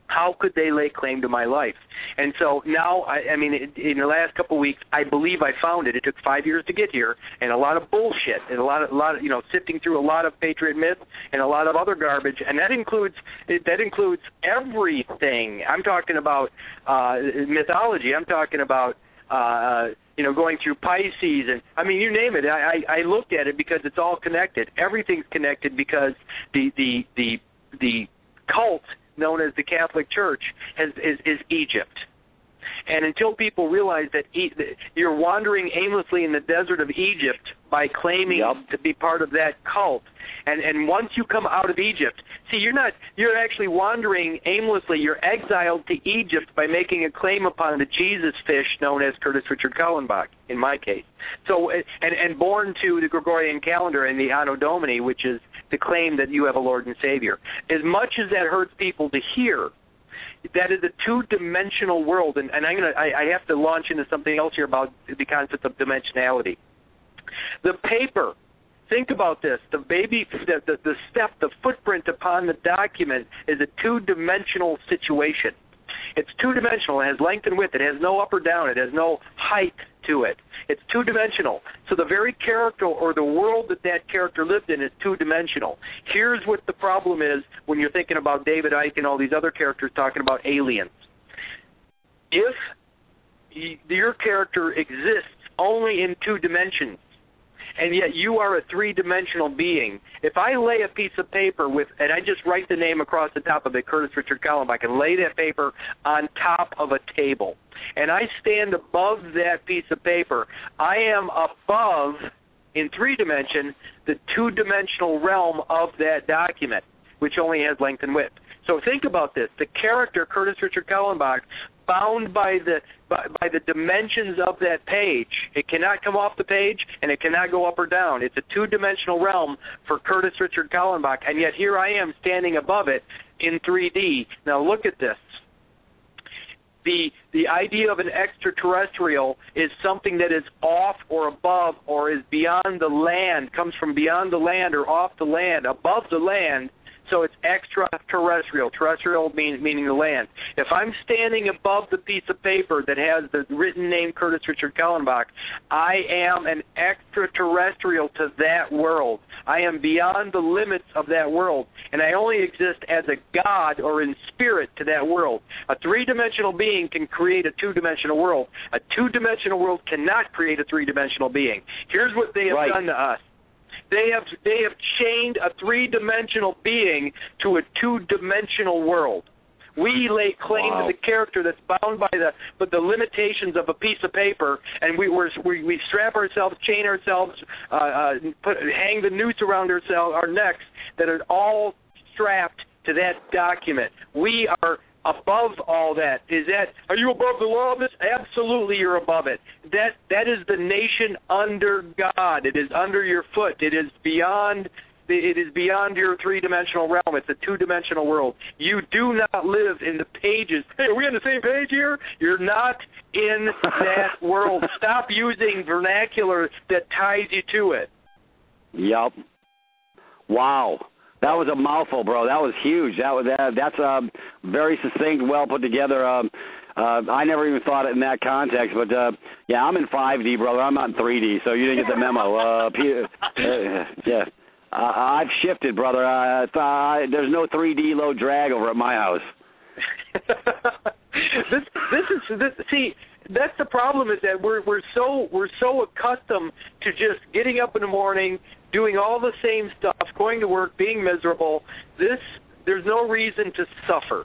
how could they lay claim to my life. And so now, I, I mean, it, in the last couple of weeks, I believe I found it. It took five years to get here, and a lot of bullshit, and a lot of, a lot of you know, sifting through a lot of patriot myths and a lot of other garbage, and that includes that includes everything. I'm talking about uh, mythology. I'm talking about Uh, you know, going through Pisces, and I mean, you name it. I, I, I looked at it because it's all connected. Everything's connected because the the the, the cult known as the Catholic Church has, is is Egypt. And until people realize that e- you're wandering aimlessly in the desert of Egypt by claiming yep. to be part of that cult, and and once you come out of Egypt, see, you're not you're actually wandering aimlessly. You're exiled to Egypt by making a claim upon the Jesus fish known as Curtis Richard Kallenbach, in my case. So and and born to the Gregorian calendar and the Anno Domini, which is the claim that you have a Lord and Savior. As much as that hurts people to hear, that is a two-dimensional world, and, and I'm gonna, I, I have to launch into something else here about the concept of dimensionality. The paper, think about this, the baby, the, the, the step, the footprint upon the document is a two-dimensional situation. It's two-dimensional. It has length and width. It has no up or down. It has no height to it. It's two-dimensional. So the very character or the world that that character lived in is two-dimensional. Here's what the problem is when you're thinking about David Icke and all these other characters talking about aliens. If your character exists only in two dimensions, and yet you are a three-dimensional being. If I lay a piece of paper with, and I just write the name across the top of it, Curtis Richard Kallenbach, I can lay that paper on top of a table, and I stand above that piece of paper, I am above, in three dimension, the two-dimensional realm of that document, which only has length and width. So think about this. The character, Curtis Richard Kallenbach, bound by the by, by the dimensions of that page. It cannot come off the page, and it cannot go up or down. It's a two-dimensional realm for Curtis Richard Kallenbach, and yet here I am standing above it in three D. Now look at this. The the idea of an extraterrestrial is something that is off or above or is beyond the land, comes from beyond the land or off the land, above the land. So it's extraterrestrial. Terrestrial mean, meaning the land. If I'm standing above the piece of paper that has the written name Curtis Richard Kallenbach, I am an extraterrestrial to that world. I am beyond the limits of that world, and I only exist as a god or in spirit to that world. A three-dimensional being can create a two-dimensional world. A two-dimensional world cannot create a three-dimensional being. Here's what they have right. done to us. They have they have chained a three-dimensional being to a two-dimensional world. We lay claim wow. to the character that's bound by the but the limitations of a piece of paper, and we were, we, we strap ourselves, chain ourselves, uh, uh, put, hang the noose around ourselves, our necks, that are all strapped to that document. We are above all that. Is that? Are you above the law of this? Absolutely, you're above it. That that is the nation under God. It is under your foot. It is beyond. It is beyond your three-dimensional realm. It's a two-dimensional world. You do not live in the pages. Hey, are we on the same page here? You're not in that world. Stop using vernacular that ties you to it. Yup. Wow. That was a mouthful, bro. That was huge. That was that, that's um, very succinct, well put together. Um, uh, I never even thought it in that context, but uh, yeah, I'm in five D, brother. I'm not in three D, so you didn't get the memo. Uh, Peter, uh, yeah, uh, I've shifted, brother. Uh, I, there's no three D low drag over at my house. this this is this see. That's the problem is that we're we're so we're so accustomed to just getting up in the morning, doing all the same stuff, going to work, being miserable. This there's no reason to suffer.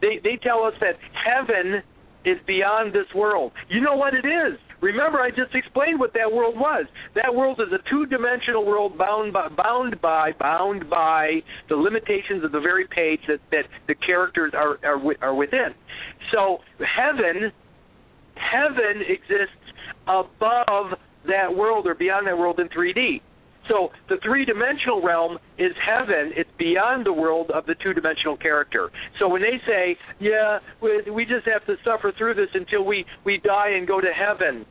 They they tell us that heaven is beyond this world. You know what it is? Remember, I just explained what that world was. That world is a two-dimensional world bound by, bound by, bound by the limitations of the very page that, that the characters are are, are within. So heaven. Heaven exists above that world or beyond that world in three D. So the three-dimensional realm is heaven. It's beyond the world of the two-dimensional character. So when they say, yeah, we just have to suffer through this until we, we die and go to heaven.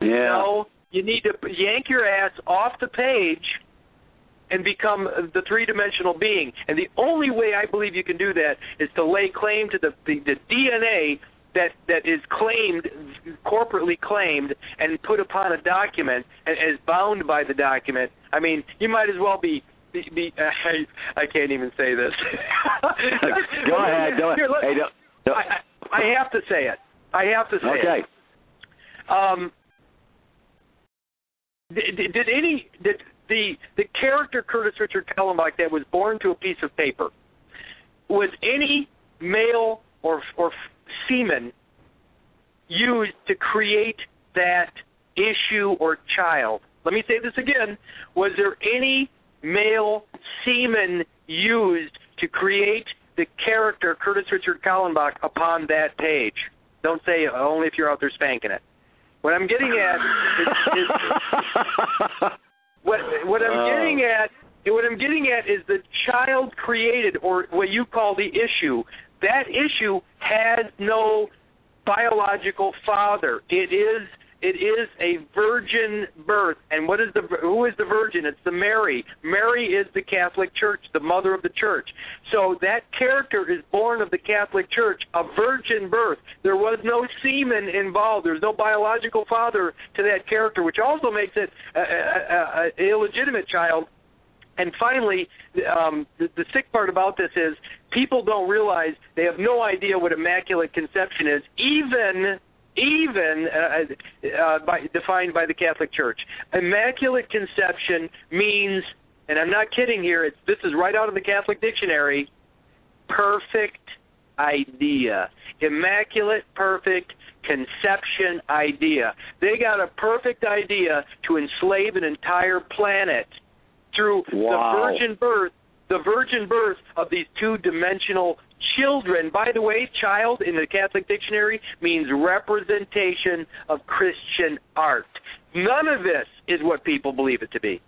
Yeah. No, you need to yank your ass off the page and become the three-dimensional being. And the only way I believe you can do that is to lay claim to the, the, the D N A that that is claimed, corporately claimed, and put upon a document and is bound by the document. I mean, you might as well be, be, be uh, I, I can't even say this. Go ahead. Go ahead. Hey, don't, don't. I, I, I have to say it. I have to say okay. it. Okay. Um, did, did any, did the, the character Curtis Richard Kallenbach that was born to a piece of paper, was any male or or semen used to create that issue or child? Let me say this again. Was there any male semen used to create the character Curtis Richard Kallenbach upon that page? Don't say only if you're out there spanking it. What I'm getting at is, is what what I'm getting at what I'm getting at is the child created, or what you call the issue. That issue has no biological father. It is it is a virgin birth. And what is the who is the virgin? It's the Mary. Mary is the Catholic Church, the mother of the Church. So that character is born of the Catholic Church, a virgin birth. There was no semen involved. There's no biological father to that character, which also makes it an illegitimate child. And finally, um, the, the sick part about this is people don't realize, they have no idea what immaculate conception is, even even uh, uh, by, defined by the Catholic Church. Immaculate conception means, and I'm not kidding here, it's, this is right out of the Catholic dictionary, perfect idea. Immaculate, perfect conception idea. They got a perfect idea to enslave an entire planet. Through wow. the virgin birth, the virgin birth of these two-dimensional children. By the way, child in the Catholic dictionary means representation of Christian art. None of this is what people believe it to be.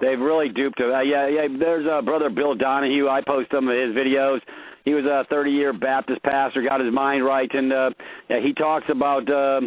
They've really duped him. Uh, yeah, yeah. There's uh, brother Bill Donahue. I post some of his videos. He was a thirty-year Baptist pastor, got his mind right, and uh, yeah, he talks about uh,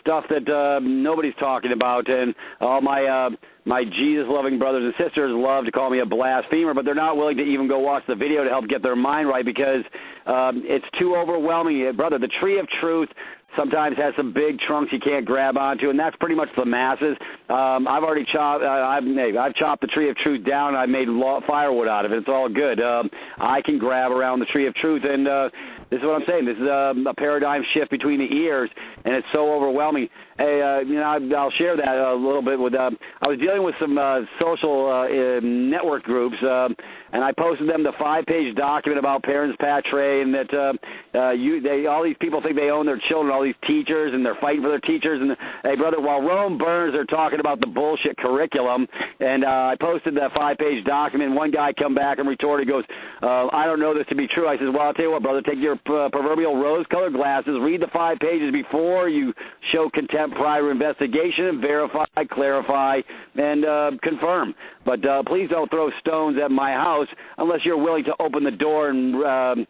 stuff that uh, nobody's talking about. And all my uh, my Jesus-loving brothers and sisters love to call me a blasphemer, but they're not willing to even go watch the video to help get their mind right because um, it's too overwhelming. Brother, the tree of truth sometimes has some big trunks you can't grab onto, and that's pretty much the masses. Um, I've already chopped. Uh, I've, I've chopped the tree of truth down. I've made law, firewood out of it. It's all good. Um, I can grab around the tree of truth, and uh, this is what I'm saying. This is um, a paradigm shift between the ears, and it's so overwhelming. Hey, uh, you know, I, I'll share that a little bit with. Um, I was dealing with some uh, social uh, network groups, um, and I posted them the five-page document about parents patrie, and that uh, uh, you, they, all these people think they own their children. All these teachers, and they're fighting for their teachers. And hey, brother, while Rome burns, they're talking about the bullshit curriculum. And uh, I posted that five-page document. One guy come back and retorted, goes, uh, "I don't know this to be true." I says, "Well, I'll tell you what, brother. Take your uh, proverbial rose-colored glasses, read the five pages before you show contempt, prior investigation, and verify, clarify, and uh, confirm. But uh, please don't throw stones at my house unless you're willing to open the door and." Um,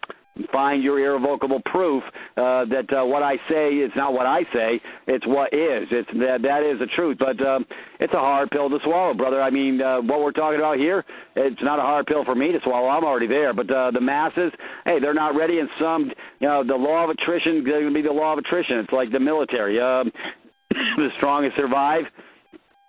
find your irrevocable proof uh, that uh, what I say is not what I say, it's what is. It's that, that is the truth. But um, it's a hard pill to swallow, brother. I mean, uh, what we're talking about here, it's not a hard pill for me to swallow. I'm already there. But uh, the masses, hey, they're not ready. And some, you know, the law of attrition is going to be the law of attrition. It's like the military. Um, the strongest survive.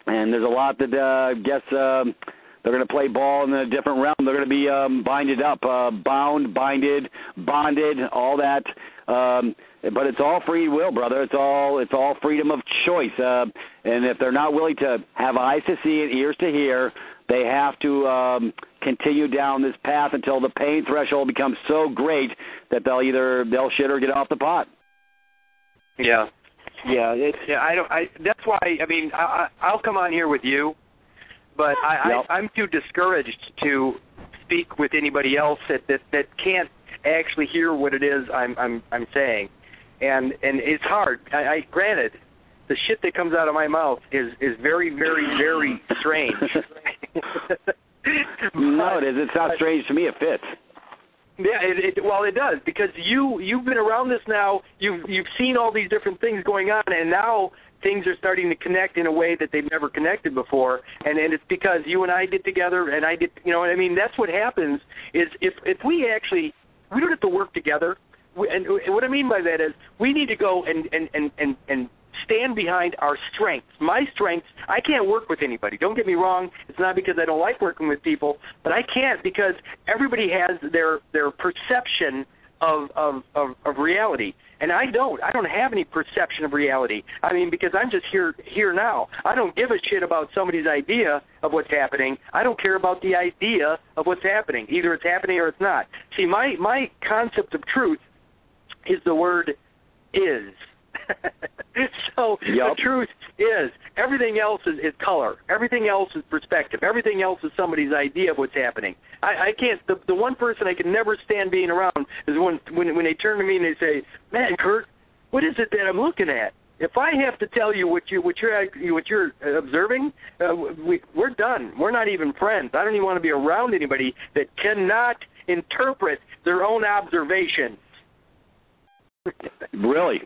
And there's a lot that uh, guess... Um, They're going to play ball in a different realm. They're going to be um, binded up, uh, bound, binded, bonded, all that. Um, but it's all free will, brother. It's all it's all freedom of choice. Uh, and if they're not willing to have eyes to see and ears to hear, they have to um, continue down this path until the pain threshold becomes so great that they'll either they'll shit or get off the pot. Yeah, yeah. It's, yeah I don't. I, that's why. I mean, I, I'll come on here with you. But I, yep. I, I'm too discouraged to speak with anybody else that, that, that can't actually hear what it is I'm I'm I'm saying, and and it's hard. I, I granted, the shit that comes out of my mouth is, is very very very strange. but, no, it is. It's not strange to me. It fits. Yeah, it, it, well, it does because you you've been around this now. You've you've seen all these different things going on, and now. Things are starting to connect in a way that they've never connected before, and, and it's because you and I get together, and I get, you know what I mean? That's what happens is if, if we actually, we don't have to work together, we, and, and what I mean by that is we need to go and, and, and, and, and stand behind our strengths. My strengths, I can't work with anybody. Don't get me wrong. It's not because I don't like working with people, but I can't because everybody has their, their perception Of, of, of, of reality. And I don't. I don't have any perception of reality. I mean, because I'm just here here now. I don't give a shit about somebody's idea of what's happening. I don't care about the idea of what's happening. Either it's happening or it's not. See, my, my concept of truth is the word is. So yep. The truth is everything else is, is color. Everything else is perspective. Everything else is somebody's idea of what's happening. I, I can't. The, the one person I can never stand being around is when, when when they turn to me and they say, "Man, Kurt, what is it that I'm looking at? If I have to tell you what you what you're what you're observing, uh, we, we're done. We're not even friends. I don't even want to be around anybody that cannot interpret their own observations." Really.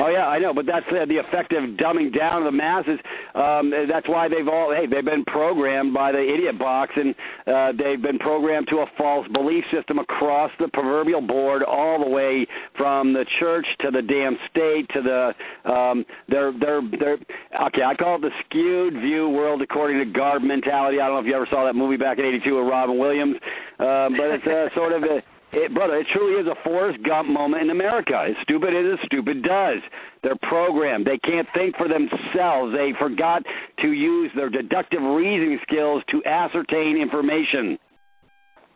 Oh, yeah, I know, but that's uh, the effective dumbing down of the masses. Um, that's why they've all, hey, they've been programmed by the idiot box, and uh, they've been programmed to a false belief system across the proverbial board, all the way from the church to the damn state to the, um, they're, they're, they're, okay, I call it the skewed view world according to garb mentality. I don't know if you ever saw that movie back in eighty-two with Robin Williams, uh, but it's uh, sort of a, It, brother, it truly is a Forrest Gump moment in America. As stupid as stupid does. They're programmed. They can't think for themselves. They forgot to use their deductive reasoning skills to ascertain information.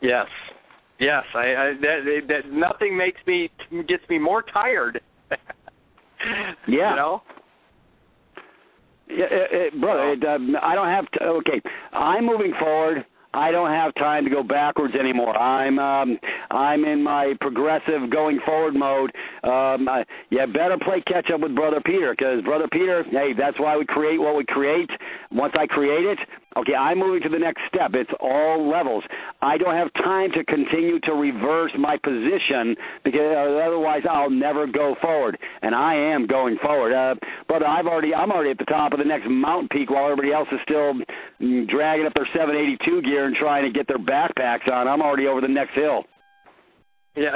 Yes. Yes. I, I, that, that nothing makes me gets me more tired. Yeah. You know? Yeah, it, it, brother, it, uh, I don't have to. Okay. I'm moving forward. I don't have time to go backwards anymore. I'm um, I'm in my progressive going forward mode. Um, I, yeah, better play catch up with Brother Peter, because Brother Peter, hey, that's why we create what we create. Once I create it, okay, I'm moving to the next step. It's all levels. I don't have time to continue to reverse my position, because otherwise I'll never go forward. And I am going forward, uh, brother. I've already I'm already at the top of the next mountain peak, while everybody else is still dragging up their seven eighty-two gear and trying to get their backpacks on. I'm already over the next hill. Yeah,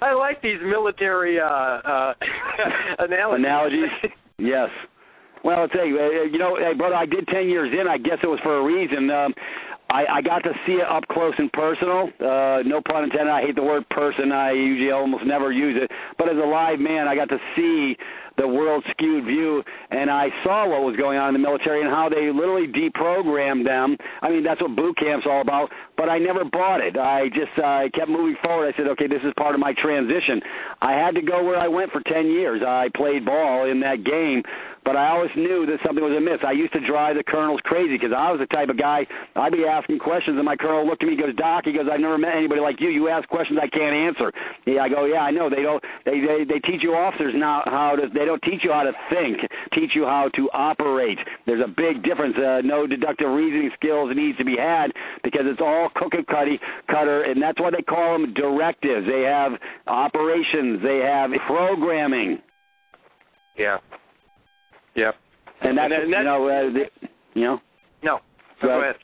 I like these military uh, uh, analogies. Analogies, yes. Well, it's, hey, you know, hey, brother, I did ten years in. I guess it was for a reason. Um, I, I got to see it up close and personal. Uh, no pun intended. I hate the word person. I usually almost never use it. But as a live man, I got to see the world skewed view, and I saw what was going on in the military and how they literally deprogrammed them. I mean, that's what boot camp's all about, but I never bought it. I just uh, kept moving forward. I said, okay, this is part of my transition. I had to go where I went for ten years. I played ball in that game, but I always knew that something was amiss. I used to drive the colonels crazy, because I was the type of guy, I'd be asking questions, and my colonel looked at me and goes, Doc, he goes, I've never met anybody like you. You ask questions I can't answer. Yeah, I go, yeah, I know. They don't. They, they, they teach you officers now how to – they don't teach you how to think, teach you how to operate. There's a big difference. Uh, no deductive reasoning skills needs to be had, because it's all cook and cutty, cutter, and that's why they call them directives. They have operations. They have programming. Yeah. Yeah. And that's, and that, you know, uh, the, you know. No. So, go ahead.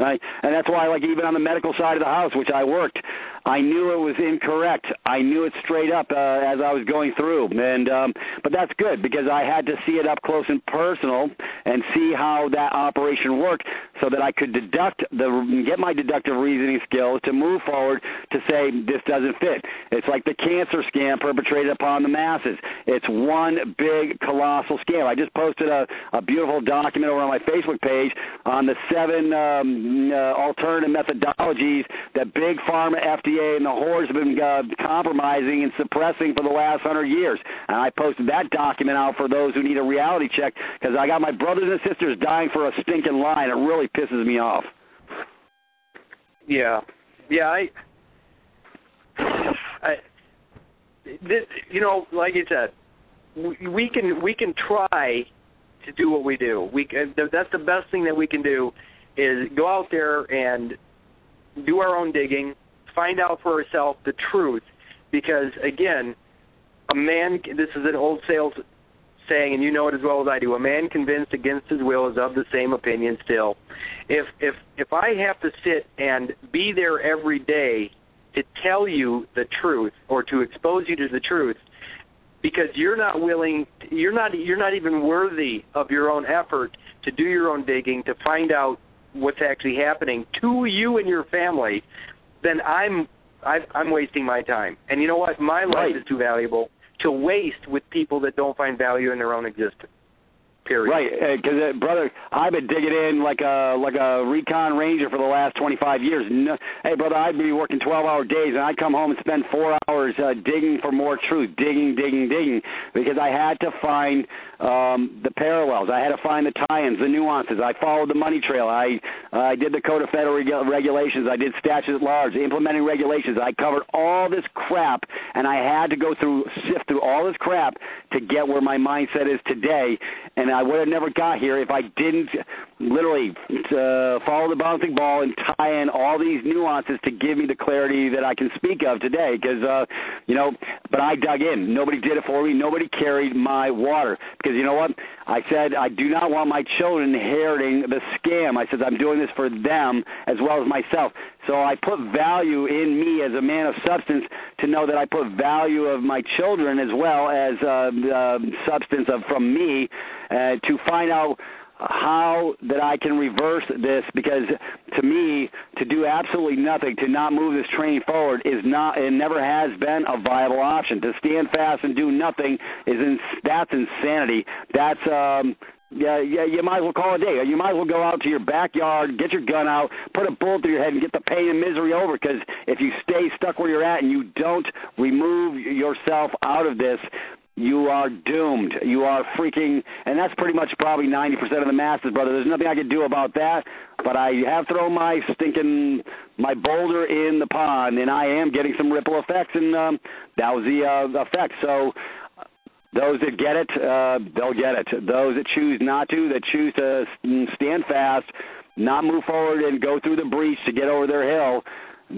Right. And that's why, like, even on the medical side of the house, which I worked, I knew it was incorrect. I knew it straight up uh, as I was going through. And um, but that's good, because I had to see it up close and personal and see how that operation worked, so that I could deduct the get my deductive reasoning skills to move forward to say this doesn't fit. It's like the cancer scam perpetrated upon the masses. It's one big colossal scam. I just posted a, a beautiful document over on my Facebook page on the seven um, – Uh, alternative methodologies that Big Pharma, F D A, and the whores have been uh, compromising and suppressing for the last hundred years. And I posted that document out for those who need a reality check, because I got my brothers and sisters dying for a stinking lie, and it really pisses me off. Yeah. Yeah, I... I this, you know, like you said, we, we can we can try to do what we do. We can, that's the best thing that we can do, is go out there and do our own digging, find out for ourselves the truth, because, again, a man, this is an old sales saying, and you know it as well as I do, a man convinced against his will is of the same opinion still. If if if I have to sit and be there every day to tell you the truth, or to expose you to the truth, because you're not willing, you're not you're not even worthy of your own effort to do your own digging, to find out what's actually happening to you and your family, then I'm I've, I'm wasting my time. And you know what? My life right. is too valuable to waste with people that don't find value in their own existence. Period. Right, because uh, uh, brother, I've been digging in like a like a recon ranger for the last twenty-five years. No, hey, brother, I'd be working twelve-hour days, and I'd come home and spend four hours uh, digging for more truth, digging, digging, digging, because I had to find um, the parallels. I had to find the tie-ins, the nuances. I followed the money trail. I uh, I did the Code of Federal Reg- Regulations. I did statutes at large, implementing regulations. I covered all this crap, and I had to go through sift through all this crap to get where my mindset is today, and I I would have never got here if I didn't literally uh, follow the bouncing ball and tie in all these nuances to give me the clarity that I can speak of today. Because, uh, you know, but I dug in. Nobody did it for me. Nobody carried my water. Because, you know what? I said, I do not want my children inheriting the scam. I said, I'm doing this for them as well as myself. So I put value in me as a man of substance to know that I put value of my children as well as uh, uh, substance of from me uh, to find out how that I can reverse this, because to me, to do absolutely nothing, to not move this train forward is not, and never has been, a viable option. To stand fast and do nothing is in, that's insanity. That's um. Yeah, yeah, you might as well call it a day. You might as well go out to your backyard, get your gun out, put a bullet through your head, and get the pain and misery over. Because if you stay stuck where you're at and you don't remove yourself out of this, you are doomed. You are freaking, and that's pretty much probably ninety percent of the masses, brother. There's nothing I can do about that, but I have thrown my stinking, my boulder in the pond, and I am getting some ripple effects, and um, that was the uh, effect. So those that get it, uh, they'll get it. Those that choose not to, that choose to stand fast, not move forward and go through the breach to get over their hill,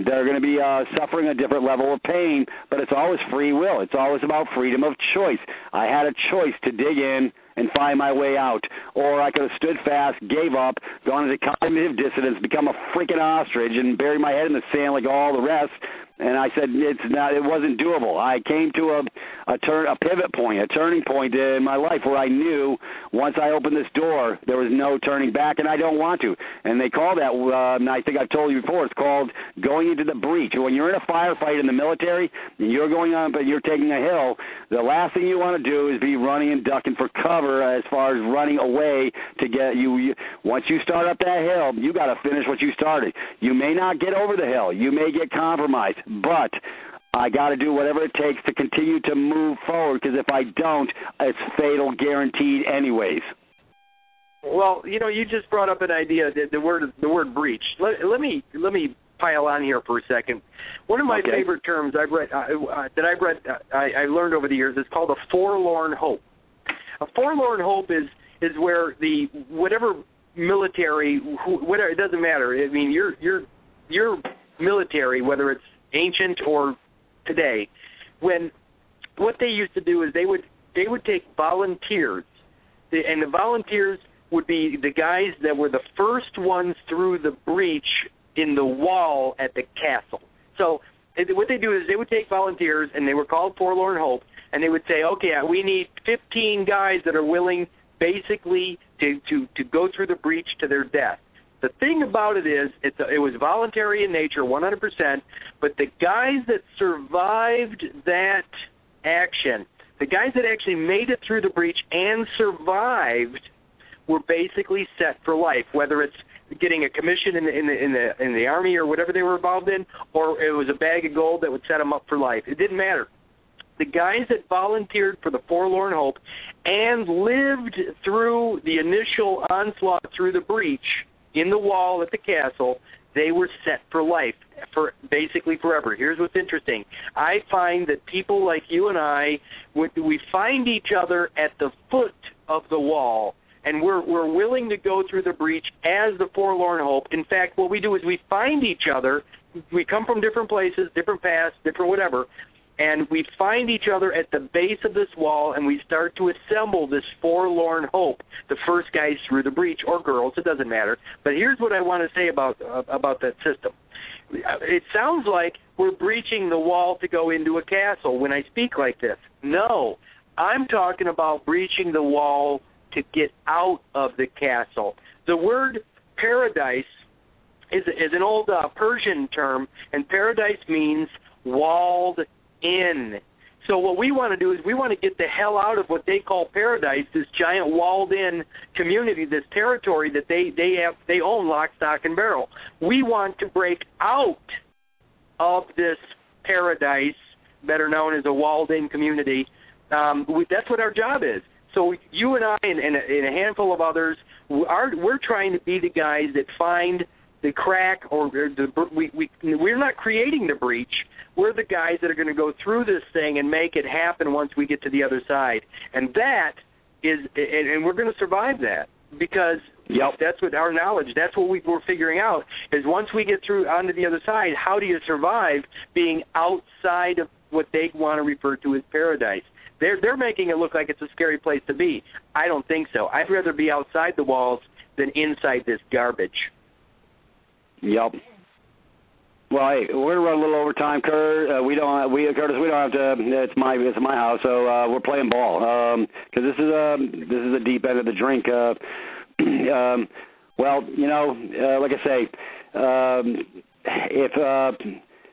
they're going to be uh, suffering a different level of pain, but it's always free will. It's always about freedom of choice. I had a choice to dig in and find my way out, or I could have stood fast, gave up, gone into cognitive dissonance, become a freaking ostrich, and buried my head in the sand like all the rest. And I said, it's not. It wasn't doable. I came to a a turn, a pivot point, a turning point in my life where I knew once I opened this door, there was no turning back, and I don't want to. And they call that, uh, and I think I've told you before, it's called going into the breach. When you're in a firefight in the military, and you're going up and you're taking a hill, the last thing you want to do is be running and ducking for cover as far as running away to get you. you once you start up that hill, you got to finish what you started. You may not get over the hill. You may get compromised. But I got to do whatever it takes to continue to move forward, because if I don't, it's fatal guaranteed anyways. Well, you know, you just brought up an idea, the, the word the word breach. Let, let me let me pile on here for a second. One of my okay. favorite terms I've read uh, that I've read I, I learned over the years is called a forlorn hope. A forlorn hope is is where the whatever military, who, whatever, it doesn't matter. I mean, your your your military, whether it's ancient or today, when what they used to do is they would they would take volunteers, and the volunteers would be the guys that were the first ones through the breach in the wall at the castle. So what they do is they would take volunteers, and they were called Forlorn Hope, and they would say, okay, we need fifteen guys that are willing basically to, to, to go through the breach to their death. The thing about it is, it's a, it was voluntary in nature, one hundred percent, but the guys that survived that action, the guys that actually made it through the breach and survived, were basically set for life, whether it's getting a commission in the, in the, in the, in the Army or whatever they were involved in, or it was a bag of gold that would set them up for life. It didn't matter. The guys that volunteered for the Forlorn Hope and lived through the initial onslaught through the breach in the wall at the castle, they were set for life, for basically forever. Here's what's interesting. I find that people like you and I, we find each other at the foot of the wall, and we're we're willing to go through the breach as the Forlorn Hope. In fact, what we do is we find each other. We come from different places, different paths, different whatever, and we find each other at the base of this wall, and we start to assemble this forlorn hope, the first guys through the breach, or girls, it doesn't matter. But here's what I want to say about uh, about that system. It sounds like we're breaching the wall to go into a castle when I speak like this. No, I'm talking about breaching the wall to get out of the castle. The word paradise is, is an old uh, Persian term, and paradise means walled in. So what we want to do is we want to get the hell out of what they call paradise, this giant walled-in community, this territory that they they have they own lock, stock, and barrel. We want to break out of this paradise, better known as a walled-in community. Um, we, that's what our job is. So you and I and, and, a, and a handful of others, are, we're trying to be the guys that find the crack, or the, we, we, we're not creating the breach. We're the guys that are going to go through this thing and make it happen once we get to the other side. And that is, and, and we're going to survive that, because yep. that's what our knowledge, that's what we, we're figuring out, is once we get through onto the other side, how do you survive being outside of what they want to refer to as paradise? They're, they're making it look like it's a scary place to be. I don't think so. I'd rather be outside the walls than inside this garbage. Yep. Well, hey, we're gonna run a little over time, Kurt. Uh, we don't, we Curtis, we don't have to. It's my, it's my house, so uh, we're playing ball, because um, this is a, this is the deep end of the drink. Uh, um, well, you know, uh, like I say, um, if uh,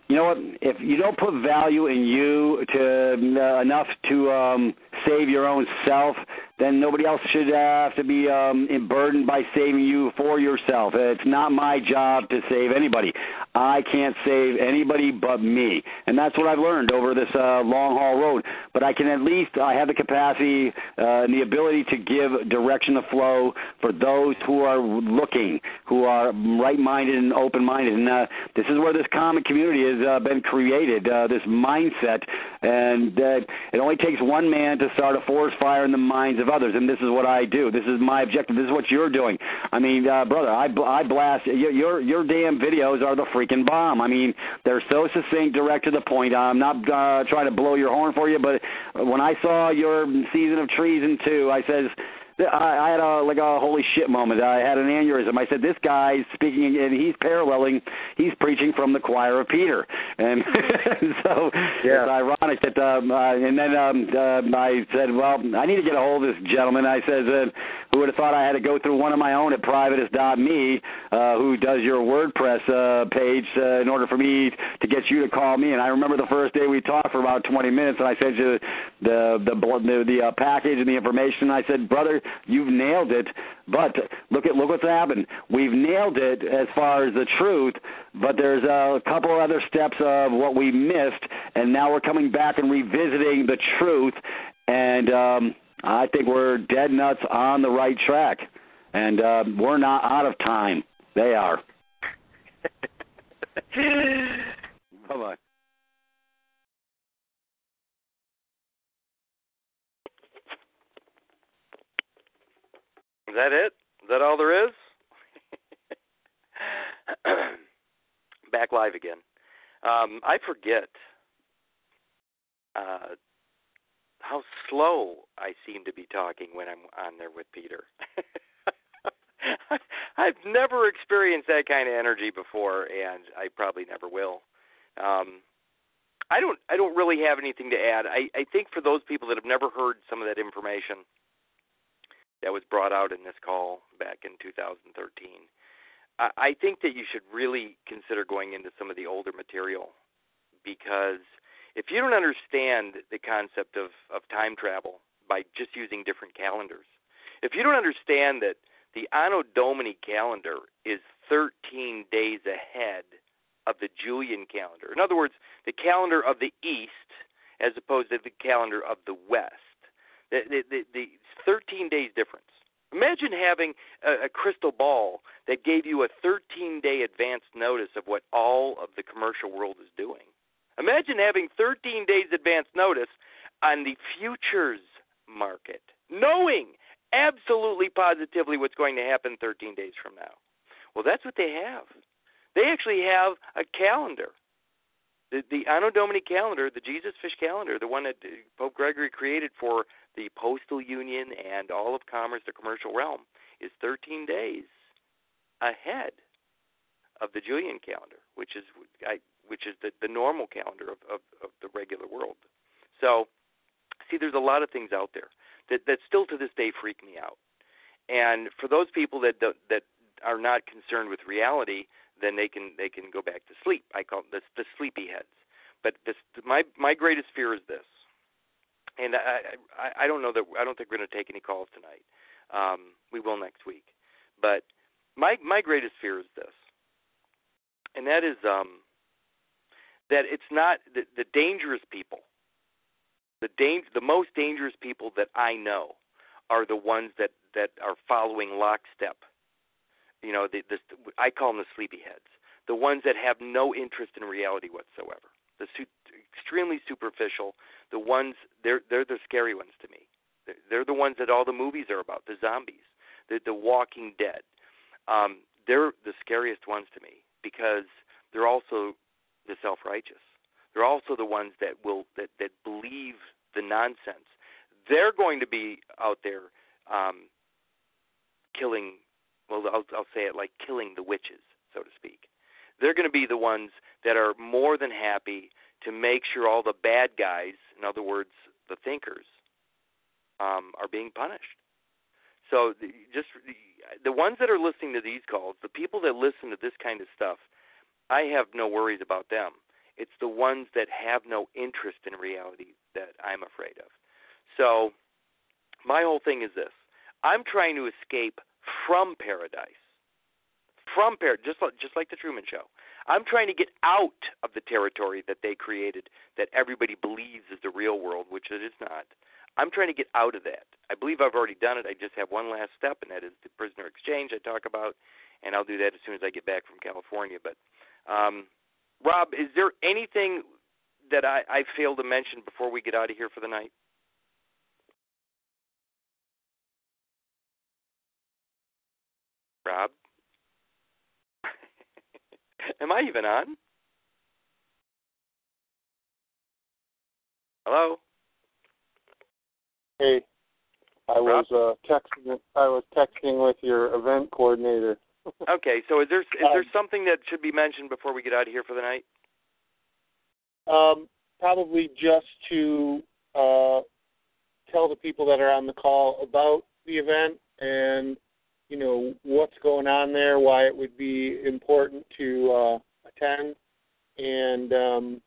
you know what, if you don't put value in you to uh, enough to um, save your own self, then nobody else should have to be um, burdened by saving you for yourself. It's not my job to save anybody. I can't save anybody but me. And that's what I've learned over this uh, long haul road. But I can at least, I have the capacity uh, and the ability to give direction of flow for those who are looking, who are right-minded and open-minded. And uh, this is where this common community has uh, been created, uh, this mindset. And uh, it only takes one man to start a forest fire in the minds of others. And this is what I do. This is my objective. This is what you're doing. I mean, uh, brother, I, I blast. Your, your, your damn videos are the freaking bomb. I mean, they're so succinct, direct to the point. I'm not uh, trying to blow your horn for you, but when I saw your Season of Treason two, I says, I had a, like a holy shit moment. I had an aneurysm. I said, this guy's speaking, and he's paralleling, he's preaching from the choir of Peter. And so yeah. It's ironic that, um, uh, and then um, uh, I said, well, I need to get a hold of this gentleman. I says, uh, who would have thought I had to go through one of my own at privatist dot me, uh, who does your WordPress uh, page uh, in order for me to get you to call me. And I remember the first day we talked for about twenty minutes, and I sent you the, the, the, the uh, package and the information. And I said, brother, you've nailed it, but look at look what's happened. We've nailed it as far as the truth, but there's a couple of other steps of what we missed, and now we're coming back and revisiting the truth, and um, I think we're dead nuts on the right track, and uh, we're not out of time. They are. Bye-bye. Is that it? Is that all there is? Back live again. Um, I forget uh, how slow I seem to be talking when I'm on there with Peter. I've never experienced that kind of energy before, and I probably never will. Um, I don't. I don't really have anything to add. I, I think for those people that have never heard some of that information that was brought out in this call back in two thousand thirteen. I think that you should really consider going into some of the older material, because if you don't understand the concept of, of time travel by just using different calendars, if you don't understand that the Anno Domini calendar is thirteen days ahead of the Julian calendar, in other words, the calendar of the East as opposed to the calendar of the West, The, the, the thirteen days difference. Imagine having a, a crystal ball that gave you a thirteen-day advance notice of what all of the commercial world is doing. Imagine having thirteen days advance notice on the futures market, knowing absolutely positively what's going to happen thirteen days from now. Well, that's what they have. They actually have a calendar. The, the Anno Domini calendar, the Jesus Fish calendar, the one that Pope Gregory created for the postal union and all of commerce, the commercial realm, is thirteen days ahead of the Julian calendar, which is I, which is the, the normal calendar of, of, of the regular world. So, see, there's a lot of things out there that, that still to this day freak me out. And for those people that do, that are not concerned with reality, then they can they can go back to sleep. I call them the, the sleepyheads. But this, my my greatest fear is this, and I, I I don't know that I don't think we're going to take any calls tonight. Um, we will next week. But my my greatest fear is this, and that is um, that it's not the, the dangerous people. The dang, the most dangerous people that I know are the ones that, that are following lockstep. You know, the, the, I call them the sleepyheads, the ones that have no interest in reality whatsoever, the su- extremely superficial, the ones, they're, they're the scary ones to me. They're, they're the ones that all the movies are about, the zombies, the, the walking dead. Um, they're the scariest ones to me because they're also the self-righteous. They're also the ones that will that, that believe the nonsense. They're going to be out there um, killing Well, I'll, I'll say it like killing the witches, so to speak. They're going to be the ones that are more than happy to make sure all the bad guys, in other words, the thinkers, um, are being punished. So the, just the, the ones that are listening to these calls, the people that listen to this kind of stuff, I have no worries about them. It's the ones that have no interest in reality that I'm afraid of. So my whole thing is this. I'm trying to escape from paradise, from par- just like, just like the Truman Show. I'm trying to get out of the territory that they created that everybody believes is the real world, which it is not. I'm trying to get out of that. I believe I've already done it. I just have one last step, and that is the prisoner exchange I talk about, and I'll do that as soon as I get back from California. But, um, Rob, is there anything that I, I failed to mention before we get out of here for the night? Rob? Am I even on? Hello? Hey, I Rob? was uh, texting. I was texting with your event coordinator. Okay, so is there is there something that should be mentioned before we get out of here for the night? Um, probably just to uh, tell the people that are on the call about the event and, you know, what's going on there, why it would be important to uh, attend, and um,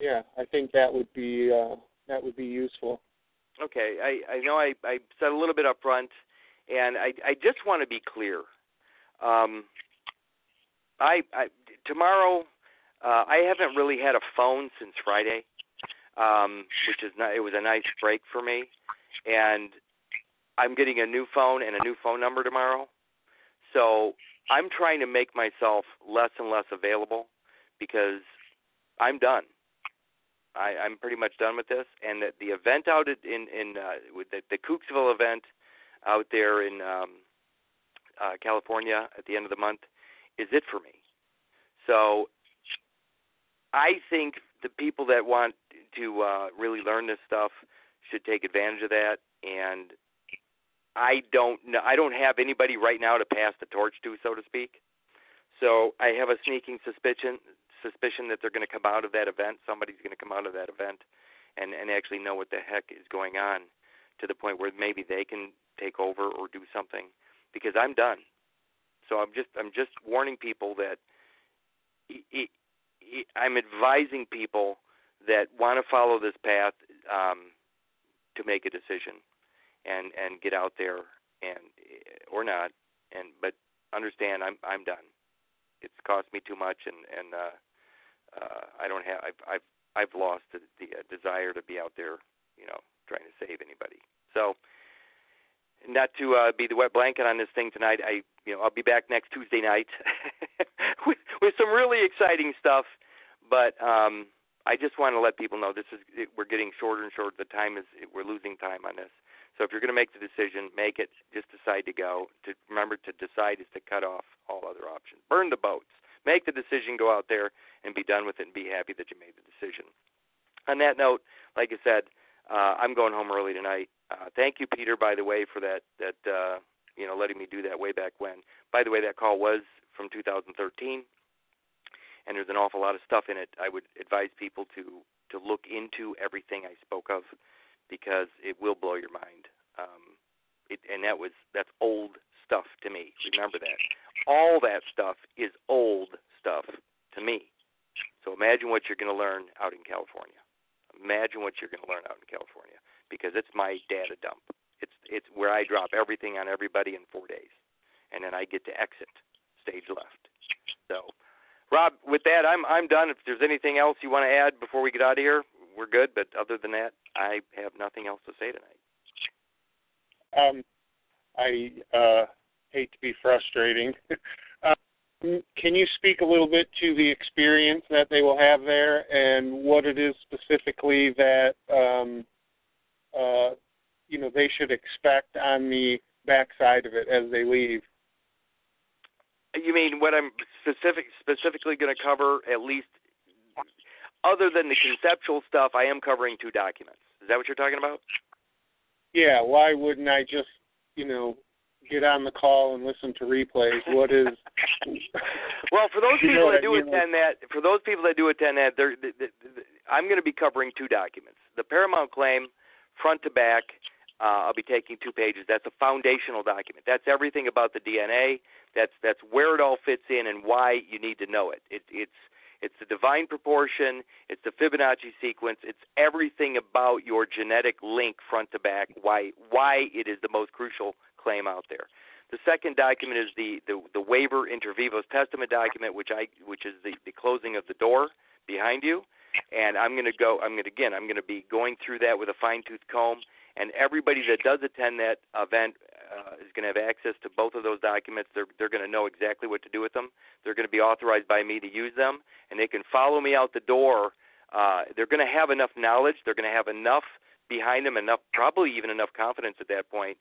yeah, I think that would be uh, that would be useful. Okay, I, I know I, I said a little bit up front, and I, I just want to be clear. Um, I, I tomorrow uh, I haven't really had a phone since Friday, um, which is not, it was a nice break for me, and I'm getting a new phone and a new phone number tomorrow. So I'm trying to make myself less and less available because I'm done. I, I'm pretty much done with this. And the, the event out in, in uh, with the, the Cooksville event out there in um, uh, California at the end of the month is it for me. So I think the people that want to uh, really learn this stuff should take advantage of that. And I don't know, I don't have anybody right now to pass the torch to, so to speak. So I have a sneaking suspicion suspicion that they're going to come out of that event. Somebody's going to come out of that event and, and actually know what the heck is going on to the point where maybe they can take over or do something because I'm done. So I'm just I'm just warning people that it, it, it, I'm advising people that want to follow this path um, to make a decision. And, and get out there and or not and but understand I'm I'm done. It's cost me too much and and uh, uh, I don't have I've I've I've lost the, the desire to be out there, you know, trying to save anybody. So not to uh, be the wet blanket on this thing tonight. I you know I'll be back next Tuesday night with, with some really exciting stuff. But um, I just want to let people know this is it, we're getting shorter and shorter. The time is we're losing time on this. So if you're going to make the decision, make it. Just decide to go. To remember, to decide is to cut off all other options. Burn the boats. Make the decision. Go out there and be done with it and be happy that you made the decision. On that note, like I said, uh, I'm going home early tonight. Uh, thank you, Peter, by the way, for that, that uh, you know, letting me do that way back when. By the way, that call was from two thousand thirteen, and there's an awful lot of stuff in it. I would advise people to, to look into everything I spoke of, because it will blow your mind. Um, it, and that was that's old stuff to me. Remember that. All that stuff is old stuff to me. So imagine what you're going to learn out in California. Imagine what you're going to learn out in California, because it's my data dump. It's it's where I drop everything on everybody in four days, and then I get to exit, stage left. So, Rob, with that, I'm I'm done. If there's anything else you want to add before we get out of here, we're good, but other than that, I have nothing else to say tonight. Um, I uh, hate to be frustrating. uh, can you speak a little bit to the experience that they will have there and what it is specifically that um, uh, you know they should expect on the backside of it as they leave? You mean what I'm specific specifically going to cover at least? Other than the conceptual stuff, I am covering two documents. Is that what you're talking about? Yeah, why wouldn't I just, you know, get on the call and listen to replays? What is... Well, for those people you know that do I mean? attend that, for those people that do attend that, they're, they're, they're, they're, I'm going to be covering two documents. The Paramount Claim, front to back, uh, I'll be taking two pages. That's a foundational document. That's everything about the D N A. That's that's where it all fits in and why you need to know it. it it's... It's the divine proportion, it's the Fibonacci sequence, it's everything about your genetic link front to back, why why it is the most crucial claim out there. The second document is the, the, the waiver inter vivos testament document, which I which is the, the closing of the door behind you. And I'm going to go. I'm going to again. I'm going to be going through that with a fine tooth comb. And everybody that does attend that event uh, is going to have access to both of those documents. They're they're going to know exactly what to do with them. They're going to be authorized by me to use them, and they can follow me out the door. Uh, they're going to have enough knowledge. They're going to have enough behind them, enough probably even enough confidence at that point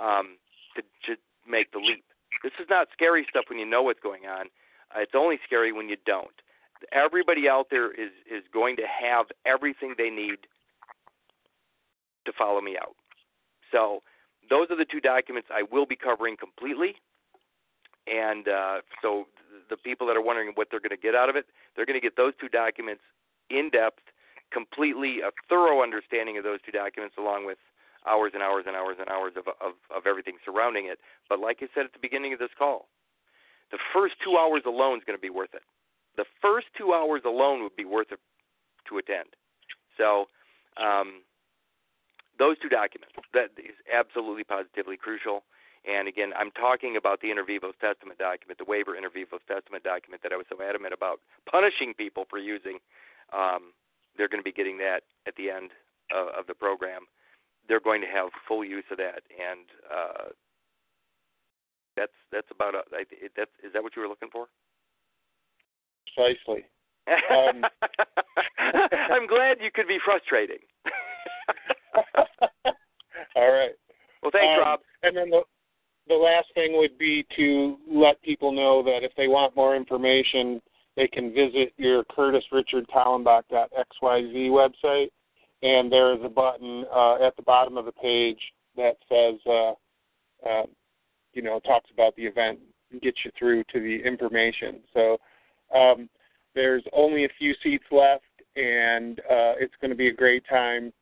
um, to to make the leap. This is not scary stuff when you know what's going on. Uh, it's only scary when you don't. Everybody out there is, is going to have everything they need to follow me out. So those are the two documents I will be covering completely. And uh, so the people that are wondering what they're going to get out of it, they're going to get those two documents in depth, completely a thorough understanding of those two documents, along with hours and hours and hours and hours of, of, of everything surrounding it. But like I said at the beginning of this call, the first two hours alone is going to be worth it. The first two hours alone would be worth it to attend. So um, those two documents, that is absolutely positively crucial. And, again, I'm talking about the Inter Vivos Testament document, the waiver Inter Vivos Testament document that I was so adamant about punishing people for using. Um, they're going to be getting that at the end uh, of the program. They're going to have full use of that. And uh, that's that's about – that's, is that what you were looking for? Precisely. Um, I'm glad you could be frustrating. All right. Well, thanks, um, Rob. And then the, the last thing would be to let people know that if they want more information, they can visit your Curtis Richard Kallenbach dot X Y Z website, and there is a button uh, at the bottom of the page that says, uh, uh, you know, talks about the event and gets you through to the information. So, Um, there's only a few seats left, and uh, it's going to be a great time.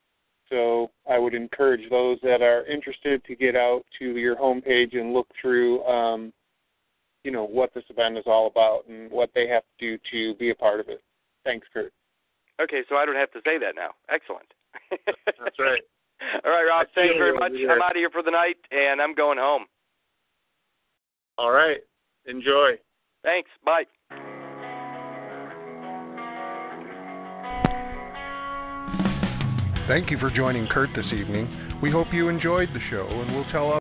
So I would encourage those that are interested to get out to your homepage and look through, um, you know, what this event is all about and what they have to do to be a part of it. Thanks, Kurt. Okay, so I don't have to say that now. Excellent. That's right. All right, Rob, thank you very much. I'm out of here for the night, and I'm going home. All right. Enjoy. Thanks. Bye. Thank you for joining Kurt this evening. We hope you enjoyed the show, and we'll tell others.